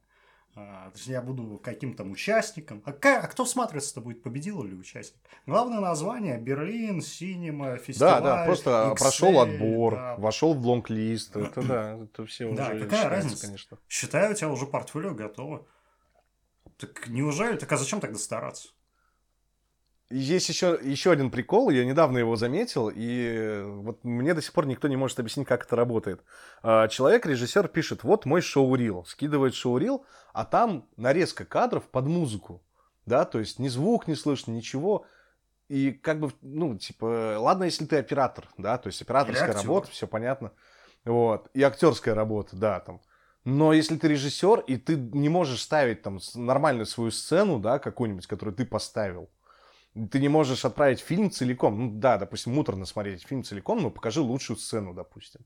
а, то есть я буду каким-то участником. А, а кто всматривается-то будет, победил или участник? Главное название – Берлин, Синема, фестиваль. Да, да, просто Excel, прошел отбор, да. Вошел в лонг-лист, это да, это все уже да, какая разница, конечно. Считаю, у тебя уже портфолио готово. Так неужели? Так а зачем тогда стараться? Есть еще, еще один прикол, я недавно его заметил, и вот мне до сих пор никто не может объяснить, как это работает. Человек, режиссер, пишет, вот мой шоу-рил, скидывает шоу-рил, а там нарезка кадров под музыку, да, то есть ни звук не слышно, ничего, и как бы, ну, типа, ладно, если ты оператор, да, то есть операторская работа, все понятно, вот, и актерская работа, да, там. Но если ты режиссер, и ты не можешь ставить там нормальную свою сцену, да, какую-нибудь, которую ты поставил, Ты не можешь отправить фильм целиком. Ну да, допустим, муторно смотреть фильм целиком, но покажи лучшую сцену, допустим,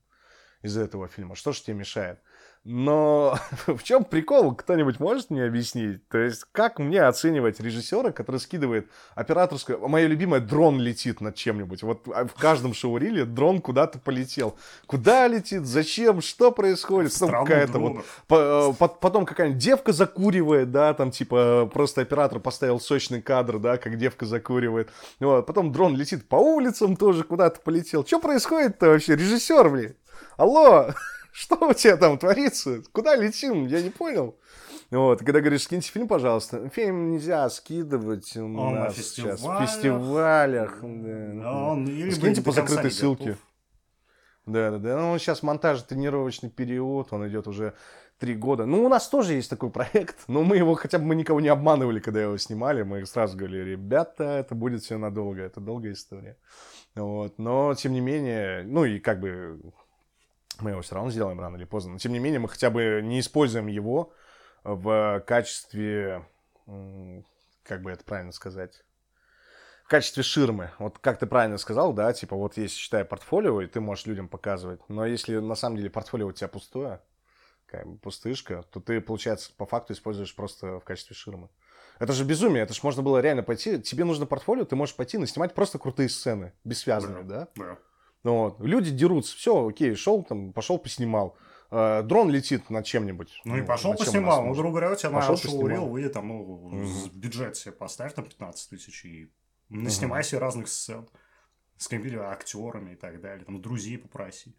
из этого фильма. Что же тебе мешает? Но в чем прикол? Кто-нибудь может мне объяснить? То есть, как мне оценивать режиссера, который скидывает операторскую... Моя любимая — дрон летит над чем-нибудь. Вот в каждом шоуриле дрон куда-то полетел. Куда летит? Зачем? Что происходит? Потом какая-то, вот, потом какая-нибудь девка закуривает, да, там типа просто оператор поставил сочный кадр, да, как девка закуривает. Вот. Потом дрон летит по улицам, тоже куда-то полетел. Что происходит-то вообще? Режиссер, блин? Алло! Что у тебя там творится? Куда летим? Я не понял. Вот. Когда говоришь, скиньте фильм, пожалуйста. Фильм нельзя скидывать у он нас фестивалях. сейчас. В фестивалях. Да. Он, скиньте по закрытой ссылке. Да, да, да. Ну, сейчас монтажно-тренировочный период. Он идет уже три года. Ну, у нас тоже есть такой проект. Но мы его хотя бы мы никого не обманывали, когда его снимали. Мы сразу говорили, ребята, это будет все надолго. Это долгая история. Вот. Но, тем не менее, ну и как бы... мы его все равно сделаем рано или поздно. Но, тем не менее, мы хотя бы не используем его в качестве... Как бы это правильно сказать? В качестве ширмы. Вот как ты правильно сказал, да? Типа вот есть, считай, портфолио, и ты можешь людям показывать. Но если на самом деле портфолио у тебя пустое, как бы пустышка, то ты, получается, по факту используешь просто в качестве ширмы. Это же безумие. Это же можно было реально пойти. Тебе нужно портфолио, ты можешь пойти наснимать просто крутые сцены. Бессвязные, да? Да. да. Вот. Люди дерутся, все, окей, шел там, пошел поснимал. Э, дрон летит над чем-нибудь. Ну, ну и пошел поснимал. Ну, грубо говоря, у тебя пошел на шоу-рил выйдет, там, ну, угу. бюджет себе поставь, там, пятнадцать тысяч, и наснимай угу. себе разных сцен. С компьютерами, актерами и так далее. Там, друзей попроси.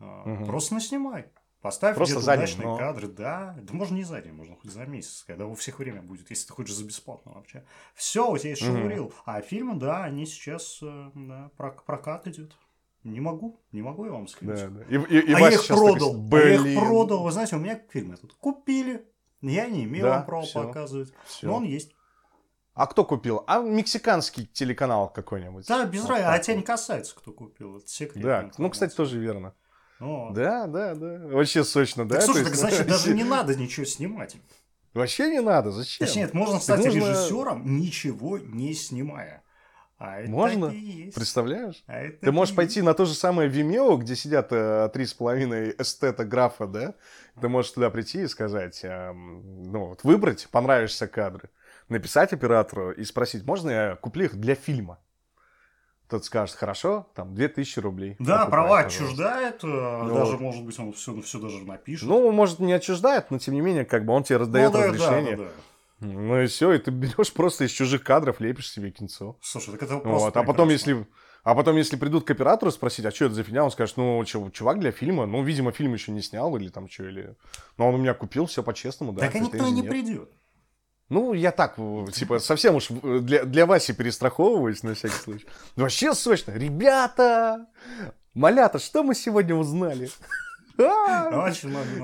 Угу. Просто наснимай. Поставь просто где-то удачные но... кадры, да. Да можно не за день, можно хоть за месяц, когда у всех время будет, если ты хочешь за бесплатно вообще. Все, у тебя есть шоу-рил. Угу. А фильмы, да, они сейчас да, прокат идет. Не могу, не могу я вам сказать. Да, да. И, и, и а я их продал, так... а я их продал. Вы знаете, у меня фильм этот купили, я не имел да, права все, показывать, все. Но он есть. А кто купил? А мексиканский телеканал какой-нибудь? Да, без разницы, а тебя не касается, кто купил, это секрет. Да, информация. Ну, кстати, тоже верно. О. Да, да, да, вообще сочно, так, да? Слушай, так значит, даже не надо ничего снимать. Вообще не надо, зачем? Точнее, нет, можно стать можно... режиссером, ничего не снимая. А это можно? Представляешь? А это ты можешь пойти есть. на то же самое Vimeo, где сидят три с половиной эстета графа, да? Ты можешь туда прийти и сказать, ну вот выбрать понравившиеся кадры, написать оператору и спросить, можно я куплю их для фильма? Тот скажет, хорошо, там две тысячи рублей. Да, права отчуждает, ну, даже, может быть, он все, все даже напишет. Ну, может, не отчуждает, но, тем не менее, как бы он тебе раздает ну, да, разрешение. Да, да, да. Ну и все, и ты берешь просто из чужих кадров, лепишь себе кинцо. Слушай, так это просто вот. а, потом, если, а потом, если придут к оператору спросить, а что это за фигня, он скажет, ну, чувак для фильма, ну, видимо, фильм еще не снял или там что, или... Ну, он у меня купил, все по-честному, да. Так а никто и не нет. придет. Ну, я так, типа, совсем уж для, для Васи перестраховываюсь на всякий случай. Вообще сочно. Ребята, малята, что мы сегодня узнали? А,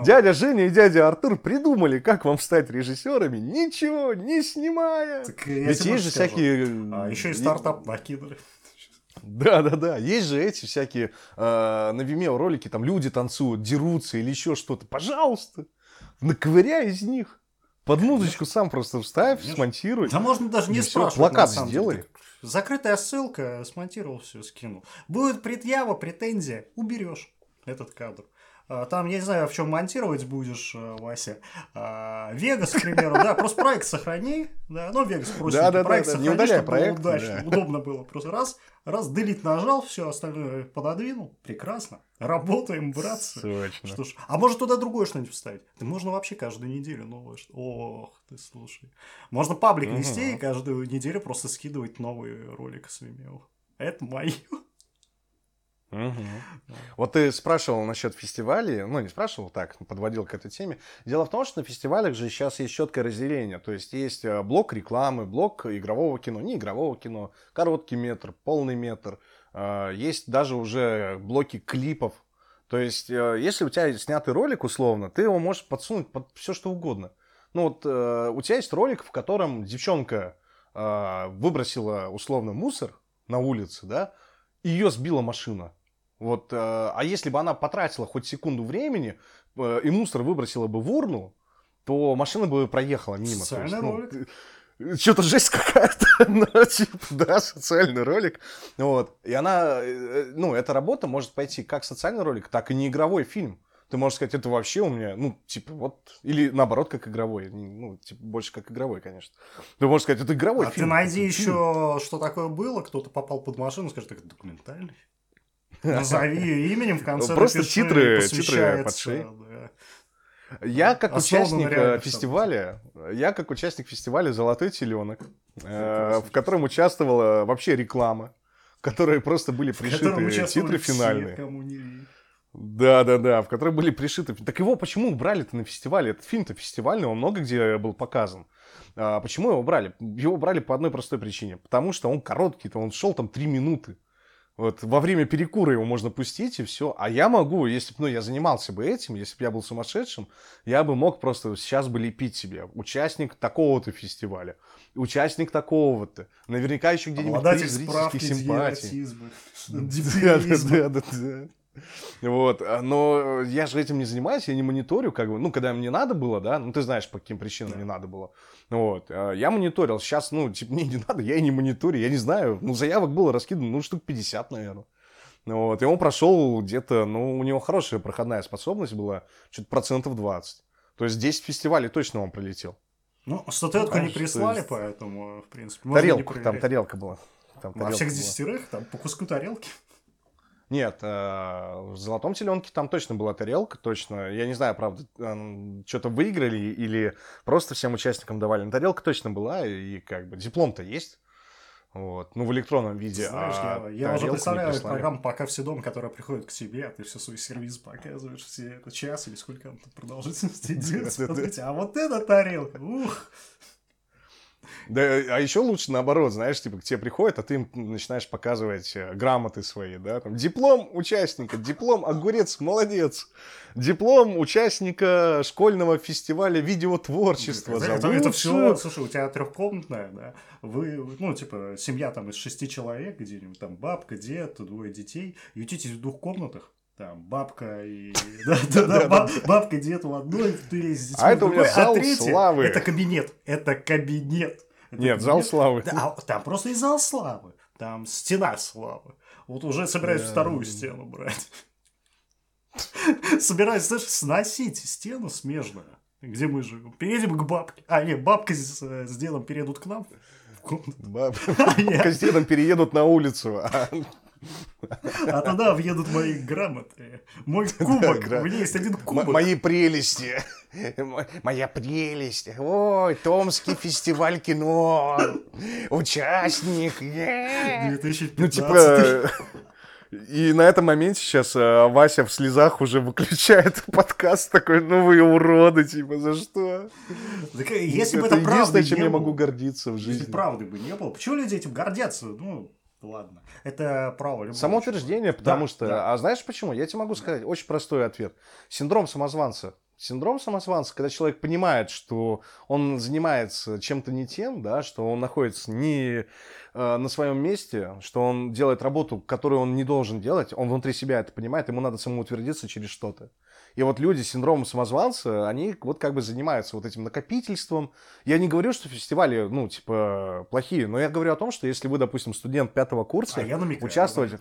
дядя Женя и дядя Артур придумали, как вам стать режиссерами, ничего не снимая. Так, ведь есть же скажу. всякие... А, еще и стартап накинули. Да-да-да, есть же эти всякие э, на Vimeo ролики, там люди танцуют, дерутся или еще что-то. Пожалуйста, наковыряй из них. Под музычку сам просто вставь, Конечно. смонтируй. Да можно даже не спрашивать. Плакат сделали. Закрытая ссылка, смонтировал, все, скинул. Будет предъява, претензия, уберешь этот кадр. Там, я не знаю, в чем монтировать будешь, Вася. А, Вегас, к примеру, да, просто проект сохрани. Да, ну, Вегас простенький, да, проект да, да, сохрани, не удаляй, чтобы проект, было удачно, да. удобно было. Просто раз, раз, delete нажал, все остальное пододвинул, прекрасно. Работаем, братцы. Сочно. Что ж, а может, туда другое что-нибудь вставить? Да можно вообще каждую неделю новое. Ох, ты слушай. Можно паблик угу. вести и каждую неделю просто скидывать новые ролики с Vimeo. Это моё. Угу. Вот ты спрашивал насчет фестивалей, ну не спрашивал, так, подводил к этой теме. Дело в том, что на фестивалях же сейчас есть четкое разделение, то есть есть блок рекламы, блок игрового кино, не игрового кино, короткий метр, полный метр, есть даже уже блоки клипов. То есть если у тебя снятый ролик условно, ты его можешь подсунуть под все что угодно. Ну вот у тебя есть ролик, в котором девчонка выбросила условно мусор на улице, да, и ее сбила машина. Вот, э, а если бы она потратила хоть секунду времени э, и мусор выбросила бы в урну, то машина бы проехала мимо. Социальный ролик. Ну, Что-то жесть какая-то, но, типа, да, социальный ролик, вот, и она, ну, эта работа может пойти как социальный ролик, так и неигровой фильм, ты можешь сказать, это вообще у меня, ну, типа, вот, или наоборот, как игровой, ну, типа, больше как игровой, конечно, ты можешь сказать, это игровой а фильм. А ты найди еще, что такое было, кто-то попал под машину, скажет, так, документальный, назови ее именем, в конце просто титры, титры под шею. Я как Основан участник фестиваля, что-то. я как участник фестиваля «Золотой теленок», э, в котором участвовала вообще реклама, которые просто были пришиты титры финальные. Да, да, да, в которой были пришиты. Так его почему убрали-то на фестивале? Этот фильм-то фестивальный, он много где был показан. А почему его убрали? Его убрали по одной простой причине, потому что он короткий-то, он шел там три минуты. Вот, во время перекура его можно пустить, и все. А я могу, если бы ну, я занимался бы этим, если бы я был сумасшедшим, я бы мог просто сейчас бы лепить себе. Участник такого-то фестиваля, участник такого-то. Наверняка еще где-нибудь при зрительских симпатий. Вот, но я же этим не занимаюсь, я не мониторю, как бы, ну, когда мне надо было, да, ну, ты знаешь, по каким причинам не надо было, вот, я мониторил, сейчас, ну, типа, мне не надо, я и не мониторю, я не знаю, ну, заявок было раскидано, ну, штук пятьдесят, наверное, вот, и он прошел где-то, ну, у него хорошая проходная способность была, что-то процентов двадцать, то есть десять фестивалей точно он пролетел. Ну, статуэтку не прислали, поэтому, в принципе, можно не проверять. Тарелку, там тарелка была. Во всех десятерых, там, по куску тарелки. Нет, в «Золотом теленке» там точно была тарелка, точно. Я не знаю, правда, что-то выиграли или просто всем участникам давали. Но тарелка точно была, и как бы диплом-то есть. Вот. Ну, в электронном виде. Знаешь, а я, я уже представляю программу «Пока все дома», которая приходит к тебе, а ты все свой сервис показываешь, все это час или сколько там продолжительности идет. А вот эта тарелка, ух! Да, а еще лучше наоборот, знаешь, типа к тебе приходят, а ты им начинаешь показывать грамоты свои, да, там, диплом участника, диплом огурец, молодец, диплом участника школьного фестиваля видеотворчества. Это, это, это все, слушай, у тебя трехкомнатная, да, вы, ну, типа, семья там из шести человек, где-нибудь там бабка, дед, двое детей, ютитесь в двух комнатах. Там бабка и... Да, да, да, баб... бабка, дед в одной, в дыре с детьми. А это у меня зал славы. Это кабинет. Это кабинет. Это Нет, кабинет. зал славы. Да, там просто и зал славы. Там стена славы. Вот уже собираюсь да. вторую стену брать. Собираюсь, знаешь, сносить стену смежную, где мы живем. Переедем к бабке. А, нет, бабка с, с дедом переедут к нам. Бабка с дедом переедут на улицу. А туда въедут мои грамоты, мой кубок, да, у меня есть один кубок. М- мои прелести, М- моя прелесть, ой, Томский фестиваль кино, участник, две тысячи пятнадцатый. Ну типа, и на этом моменте сейчас Вася в слезах уже выключает подкаст, такой, ну вы уроды, типа, за что? Так, если это бы это правда чем я было, могу гордиться в жизни. Если правды бы не было, почему люди этим гордятся, ну... Ладно, это право любого. Самоутверждение, потому да, что... Да. А знаешь почему? Я тебе могу сказать очень простой ответ. Синдром самозванца. Синдром самозванца, когда человек понимает, что он занимается чем-то не тем, да, что он находится не э, на своем месте, что он делает работу, которую он не должен делать, он внутри себя это понимает, ему надо самоутвердиться через что-то. И вот люди с синдромом самозванца, они вот как бы занимаются вот этим накопительством. Я не говорю, что фестивали, ну, типа, плохие, но я говорю о том, что если вы, допустим, студент пятого курса, а я намекаю, участвовать, да.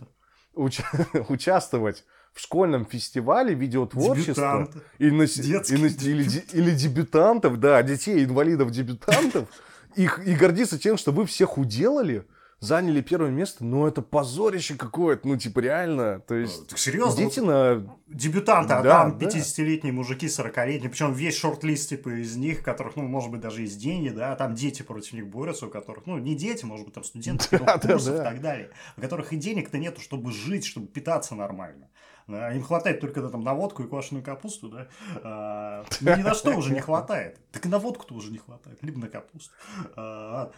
уч- участвовать в школьном фестивале видеотворчества и на, и на, или, или дебютантов, да, детей, инвалидов, дебютантов, их, и гордиться тем, что вы всех уделали, заняли первое место, но это позорище какое-то, ну, типа, реально, то есть... Так серьезно? Идите на... Дебютанты, да, а там да. пятидесятилетние мужики, сорокалетние, причем весь шорт-лист, типа, из них, которых, ну, может быть, даже есть деньги, да, там дети против них борются, у которых, ну, не дети, может быть, там студенты, да, да, курсов да. и так далее, у которых и денег-то нету, чтобы жить, чтобы питаться нормально. Да, им хватает только да, там, на водку и квашеную капусту, да? А, ни на что уже не хватает. Так и на водку-то уже не хватает, либо на капусту. А,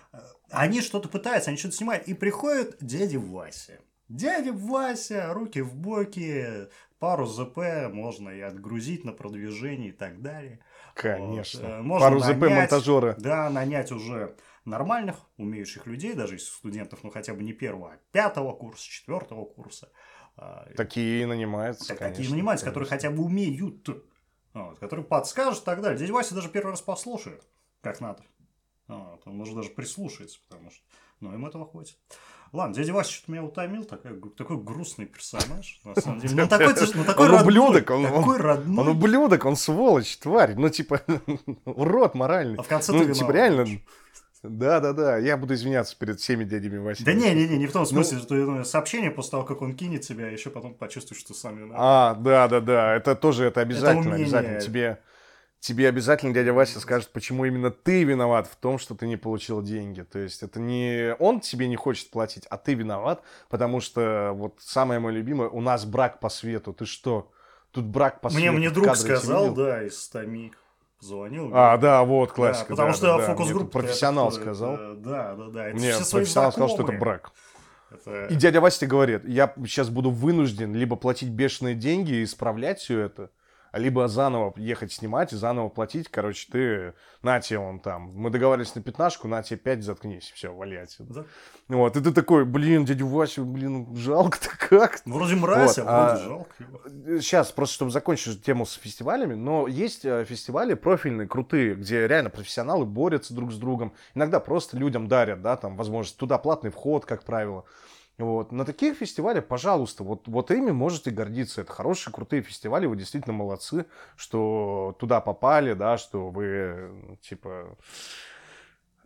они что-то пытаются, они что-то снимают. И приходит дядя Вася. Дядя Вася, руки в боки, пару зэ пэ можно и отгрузить на продвижение и так далее. Конечно. Вот. Можно пару нанять, зэ пэ монтажера. Да, нанять уже нормальных, умеющих людей, даже если студентов, ну, хотя бы не первого, а пятого курса, четвертого курса. Такие и нанимаются, так, конечно. Такие и нанимаются, конечно. Которые хотя бы умеют, вот, которые подскажут и так далее. Дядя Вася даже первый раз послушает, как надо. Вот, он может даже прислушается, потому что... Ну, им этого хватит. Ладно, дядя Вася что-то меня утомил. Такой, такой грустный персонаж, на самом деле. Он родной. Он ублюдок, он сволочь, тварь. Ну, типа, урод моральный. А в конце ты виноват. Ну, типа, реально... Да-да-да, я буду извиняться перед всеми дядями Васей. Да не-не-не, не в том смысле, ну... что я думаю, сообщение после того, как он кинет тебя, еще потом почувствуешь, что сам виноват. А, да-да-да, это тоже это обязательно, это обязательно тебе... Тебе обязательно дядя Вася скажет, почему именно ты виноват в том, что ты не получил деньги. То есть это не он тебе не хочет платить, а ты виноват, потому что вот самое мое любимое, у нас брак по свету. Ты что? Тут брак по мне, свету. Мне друг сказал, да, из Томи позвонил. А, да, вот, классика. Да, потому да, что да, фокус-группа. Профессионал это, сказал. Это, да, да, да. Это мне профессионал сказал, что это брак. Это... И дядя Вася говорит, я сейчас буду вынужден либо платить бешеные деньги и исправлять все это, либо заново ехать снимать и заново платить. Короче, ты, на тебе он там. Мы договаривались на пятнашку, на тебе пять, заткнись. Все, вали отсюда. Да. Вот, и ты такой, блин, дядю Васю, блин, жалко-то как. Вроде мразь, вот. а, а вроде жалко его. Сейчас, просто чтобы закончить тему с фестивалями, но есть фестивали профильные, крутые, где реально профессионалы борются друг с другом. Иногда просто людям дарят, да, там, возможность. Туда платный вход, как правило. Вот. На таких фестивалях, пожалуйста, вот, вот ими можете гордиться. Это хорошие, крутые фестивали, вы действительно молодцы, что туда попали, да, что вы, типа,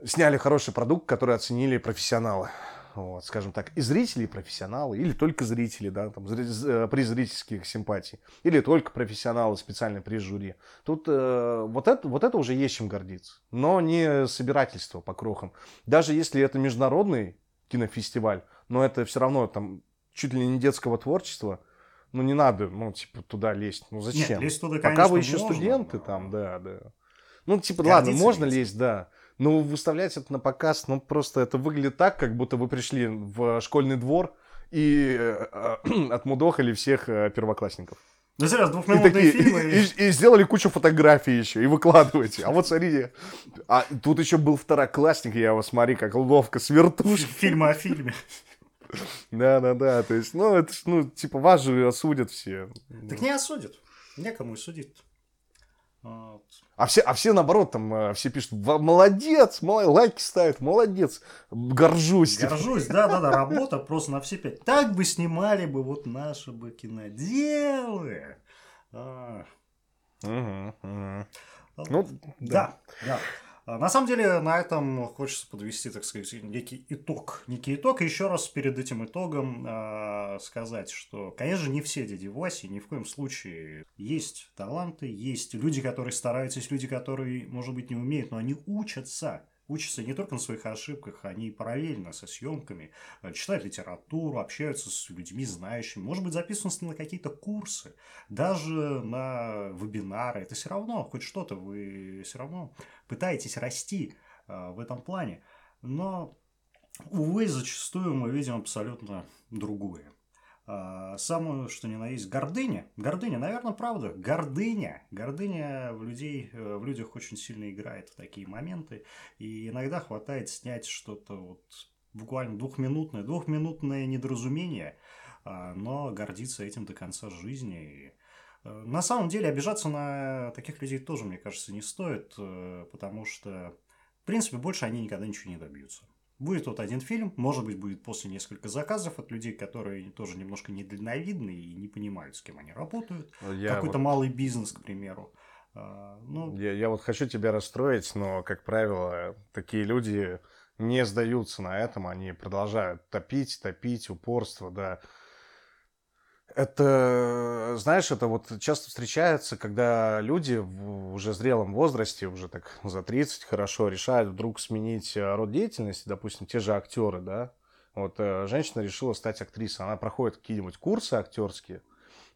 сняли хороший продукт, который оценили профессионалы. Вот, скажем так, и зрители, и профессионалы, или только зрители, да, там, при зрительских симпатиях, или только профессионалы специально при жюри. Тут э, вот, это, вот это уже есть чем гордиться, но не собирательство по крохам. Даже если это международный кинофестиваль, но это все равно там чуть ли не детского творчества. Ну, не надо, ну, типа, туда лезть. Ну, зачем? Нет, лезть туда, конечно, пока вы еще можно, студенты но... там, да, да. Ну, типа, гордиться, ладно, можно лезть, лезть, да. Но выставлять это на показ, ну, просто это выглядит так, как будто вы пришли в школьный двор и э, э, отмудохали всех э, первоклассников. Ну, серьезно, двухминутные фильмы. И, и, и сделали кучу фотографий еще, и выкладываете. А вот, смотрите, а тут еще был второклассник, я его, смотри, как ловко с вертушки. Фильмы о фильме. Да-да-да, то есть, ну, это ж, ну, типа, вас же осудят все. Так не осудят, некому и судить. Вот. А, все, а все, наоборот, там, все пишут, молодец, лайки ставят, молодец, горжусь. Горжусь, да-да-да, работа просто на все пять. Так бы снимали бы вот наши бы киноделы. Ну, да, да. На самом деле, на этом хочется подвести, так сказать, некий итог. Некий итог. И еще раз перед этим итогом э, сказать, что, конечно же, не все дяди Васи, ни в коем случае. Есть таланты, есть люди, которые стараются, есть люди, которые, может быть, не умеют, но они учатся. Учатся не только на своих ошибках, они параллельно со съемками читают литературу, общаются с людьми, знающими. Может быть, записываются на какие-то курсы, даже на вебинары. Это все равно, хоть что-то, вы все равно пытаетесь расти в этом плане. Но, увы, зачастую мы видим абсолютно другое. Самое, что ни на есть, гордыня. Гордыня, наверное, правда. Гордыня. Гордыня в, людей, в людях очень сильно играет в такие моменты. И иногда хватает снять что-то вот буквально двухминутное, двухминутное недоразумение, но гордиться этим до конца жизни. На самом деле обижаться на таких людей тоже, мне кажется, не стоит, потому что, в принципе, больше они никогда ничего не добьются. Будет вот один фильм, может быть, будет после несколько заказов от людей, которые тоже немножко недальновидны и не понимают, с кем они работают. Я Какой-то вот... малый бизнес, к примеру. А, ну... я, я вот хочу тебя расстроить, но, как правило, такие люди не сдаются на этом, они продолжают топить, топить, упорство, да. Это, знаешь, это вот часто встречается, когда люди в уже зрелом возрасте, уже так за тридцать хорошо, решают вдруг сменить род деятельности, допустим, те же актеры, да. Вот женщина решила стать актрисой, она проходит какие-нибудь курсы актерские,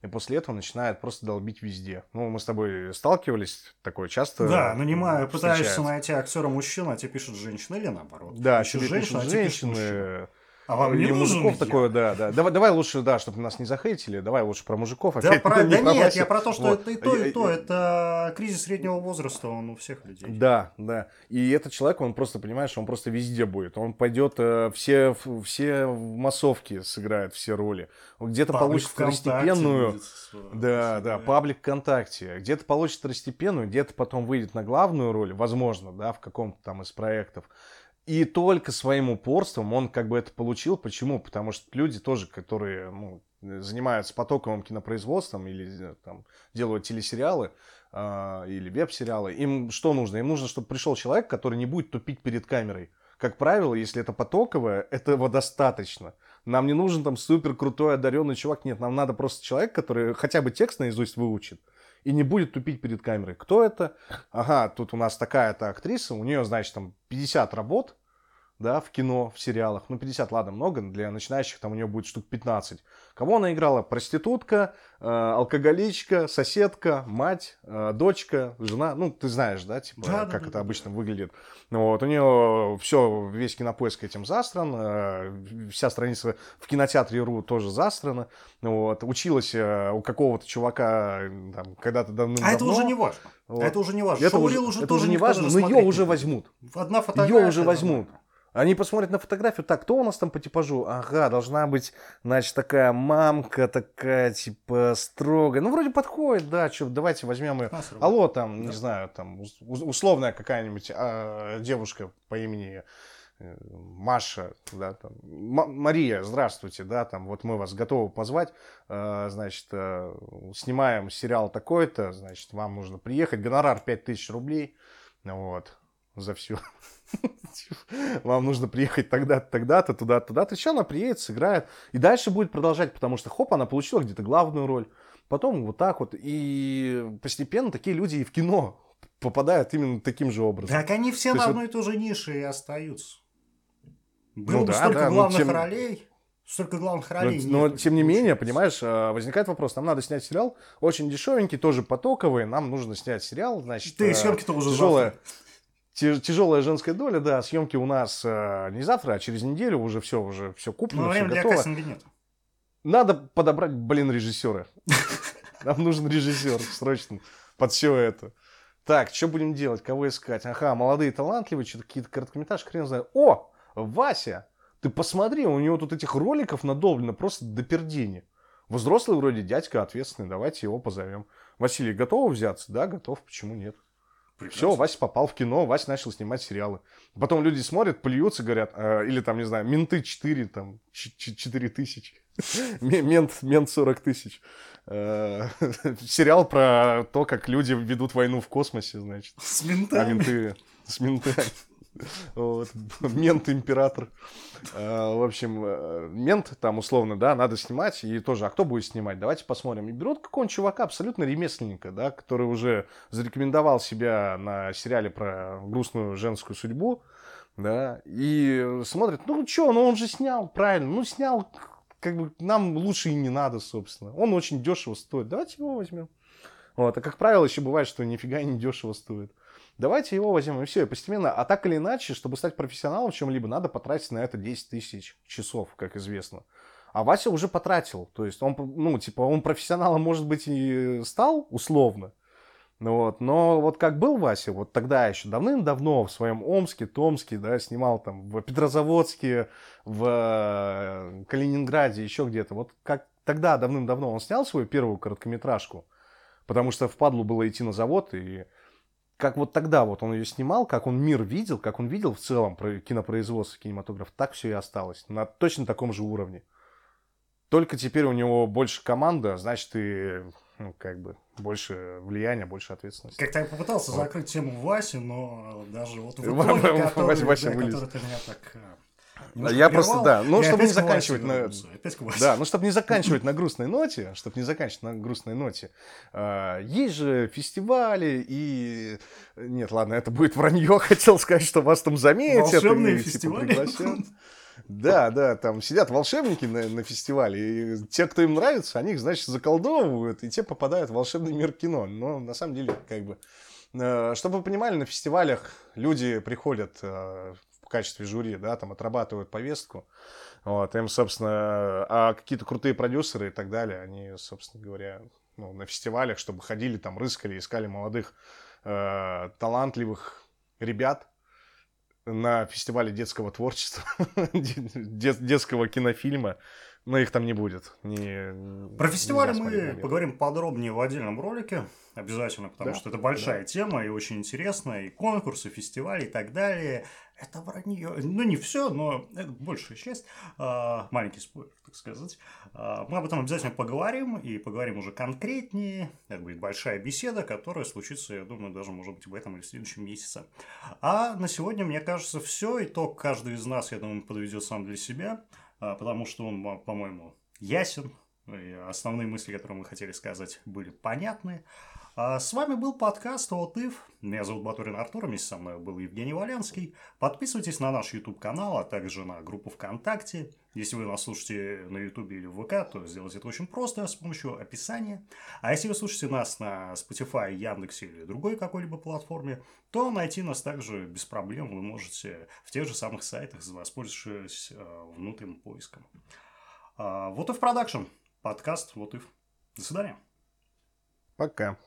и после этого начинает просто долбить везде. Ну, мы с тобой сталкивались, такое часто. Да, нанимаю, пытаешься найти актера мужчину, а тебе пишут женщина, или наоборот. Да, еще женщина, а тебе пишут мужчина. А вам не нужен мужиков я? Такое, да, да. Давай, давай лучше, да, чтобы нас не захейтили, давай лучше про мужиков. Да, опять, про... не да нет, я про то, что вот. Это и то, и то. Это кризис среднего возраста, он у всех людей. Да, да. И этот человек, он просто, понимаешь, он просто везде будет. Он пойдет, все, все массовки сыграет, все роли. Где-то паблик получит второстепенную... Да, да, паблик ВКонтакте. Где-то получит второстепенную, где-то потом выйдет на главную роль, возможно, да, в каком-то там из проектов. И только своим упорством он как бы это получил. Почему? Потому что люди тоже, которые ну, занимаются потоковым кинопроизводством или там, делают телесериалы э, или веб-сериалы, им что нужно? Им нужно, чтобы пришел человек, который не будет тупить перед камерой. Как правило, если это потоковое, этого достаточно. Нам не нужен там супер крутой одаренный чувак. Нет, нам надо просто человек, который хотя бы текст наизусть выучит и не будет тупить перед камерой. Кто это? Ага, тут у нас такая-то актриса, у нее, значит, там пятьдесят работ, да, в кино, в сериалах. Ну, пятьдесят, ладно, много, для начинающих там у нее будет штук пятнадцать. Кого она играла? Проститутка, э, алкоголичка, соседка, мать, э, дочка, жена. Ну, ты знаешь, да, типа, да, как да, это да. обычно выглядит. Вот, у нее все, весь Кинопоиск этим застран, э, вся страница в кинотеатре точка ру тоже застрана. Вот, училась э, у какого-то чувака там, когда-то давным-давно. А это уже не важно. Вот. А это уже не важно. Это уже, уже это тоже не важно, но ее уже возьмут. Одна фотография. Ее уже возьмут. Они посмотрят на фотографию, так, кто у нас там по типажу? Ага, должна быть, значит, такая мамка, такая, типа, строгая. Ну, вроде подходит, да, что, давайте возьмем ее. Алло, там, да. не знаю, там, условная какая-нибудь а, девушка по имени Маша, да, там, М- Мария, здравствуйте, да, там, вот мы вас готовы позвать, э, значит, э, снимаем сериал такой-то, значит, вам нужно приехать, гонорар пять тысяч рублей, вот, за все. Вам нужно приехать тогда-то, тогда-то, туда-то, туда-то. Еще она приедет, сыграет. И дальше будет продолжать, потому что, хоп, она получила где-то главную роль. Потом вот так вот. И постепенно такие люди и в кино попадают именно таким же образом. Так они все то на одной вот... и той же нише и остаются. Было ну, бы да, столько да, главных ну, тем... ролей. Столько главных ролей. Но, нет, но тем не менее, понимаешь, возникает вопрос. Нам надо снять сериал. Очень дешевенький, тоже потоковый. Нам нужно снять сериал. Значит, да и съемки-то уже тяжелая... Тяжелая женская доля, да, съемки у нас э, не завтра, а через неделю уже все, уже все куплено, ну, все готово. Кастинга нет. Надо подобрать, блин, режиссера. Нам нужен режиссер срочно под все это. Так, что будем делать, кого искать? Ага, молодые, талантливые, что-то какие-то короткометражки, хрен знает. О, Вася, ты посмотри, у него тут этих роликов надолблено просто до пердения. Взрослый вроде дядька ответственный, давайте его позовем. Василий, готовы взяться? Да, готов, почему нет? Все, Вася попал в кино, Вася начал снимать сериалы. Потом люди смотрят, плюются, говорят, э, или там, не знаю, менты четыре, там, четыре тысячи, мент сорок тысяч. Сериал про то, как люди ведут войну в космосе, значит. С ментами. С ментами. Вот. Мент император. В общем, мент там условно, да, надо снимать. И тоже, а кто будет снимать? Давайте посмотрим. И берут какого-нибудь чувака, абсолютно ремесленника, да, который уже зарекомендовал себя на сериале про грустную женскую судьбу, да, и смотрит, ну что, ну он же снял, правильно, ну снял, как бы нам лучше и не надо, собственно. Он очень дешево стоит, давайте его возьмем. Вот. А как правило, еще бывает, что нифига не дешево стоит. Давайте его возьмем, и все, и постепенно. А так или иначе, чтобы стать профессионалом в чем-либо, надо потратить на это десять тысяч часов, как известно. А Вася уже потратил. То есть он, ну, типа, он профессионалом, может быть, и стал, условно. Вот. Но вот как был Вася, вот тогда еще давным-давно в своем Омске, Томске, да, снимал там в Петрозаводске, в Калининграде, еще где-то. Вот как тогда давным-давно он снял свою первую короткометражку, потому что впадлу было идти на завод и... Как вот тогда вот он ее снимал, как он мир видел, как он видел в целом кинопроизводство, кинематограф, так все и осталось. На точно таком же уровне. Только теперь у него больше команда, значит, и ну, как бы больше влияния, больше ответственности. Как-то я попытался вот. закрыть тему Васи, но даже вот в итоге, который, Вася да, который ты меня так... Я прервал, просто, да, ну, чтобы не заканчивать на... Да, ну, чтобы не заканчивать на грустной ноте, чтобы не заканчивать на грустной ноте, э, есть же фестивали и... Нет, ладно, это будет вранье, хотел сказать, что вас там заметят. Волшебные и, фестивали. Типа, да, да, там сидят волшебники на, на фестивале, и те, кто им нравится, они их, значит, заколдовывают, и те попадают в волшебный мир кино. Но, на самом деле, как бы... Чтобы вы понимали, на фестивалях люди приходят в качестве жюри, да, там отрабатывают повестку. Вот, им, собственно, а какие-то крутые продюсеры и так далее, они, собственно говоря, ну, на фестивалях, чтобы ходили, там, рыскали, искали молодых, э, талантливых ребят на фестивале детского творчества, детского кинофильма. Но их там не будет. Не, Про фестиваль мы поговорим подробнее в отдельном ролике. Обязательно, потому да? что это большая да. тема и очень интересная. И конкурсы, и фестивали, и так далее. Это вранье. Ну, не все, но это большая часть. А, маленький спойлер, так сказать. А, мы об этом обязательно поговорим. И поговорим уже конкретнее. Это будет большая беседа, которая случится, я думаю, даже, может быть, в этом или в следующем месяце. А на сегодня, мне кажется, все. Итог каждый из нас, я думаю, подведет сам для себя. Потому что он, по-моему, ясен. И основные мысли, которые мы хотели сказать, были понятны. А с вами был подкаст «От Ив». Меня зовут Батурин Артур, вместе со мной был Евгений Волянский. Подписывайтесь на наш YouTube-канал, а также на группу ВКонтакте. Если вы нас слушаете на YouTube или в ВК, то сделайте это очень просто с помощью описания. А если вы слушаете нас на Spotify, Яндексе или другой какой-либо платформе, то найти нас также без проблем вы можете в тех же самых сайтах, воспользовавшись внутренним поиском. Вот и в продакшн. Подкаст «Вот и». До свидания. Пока.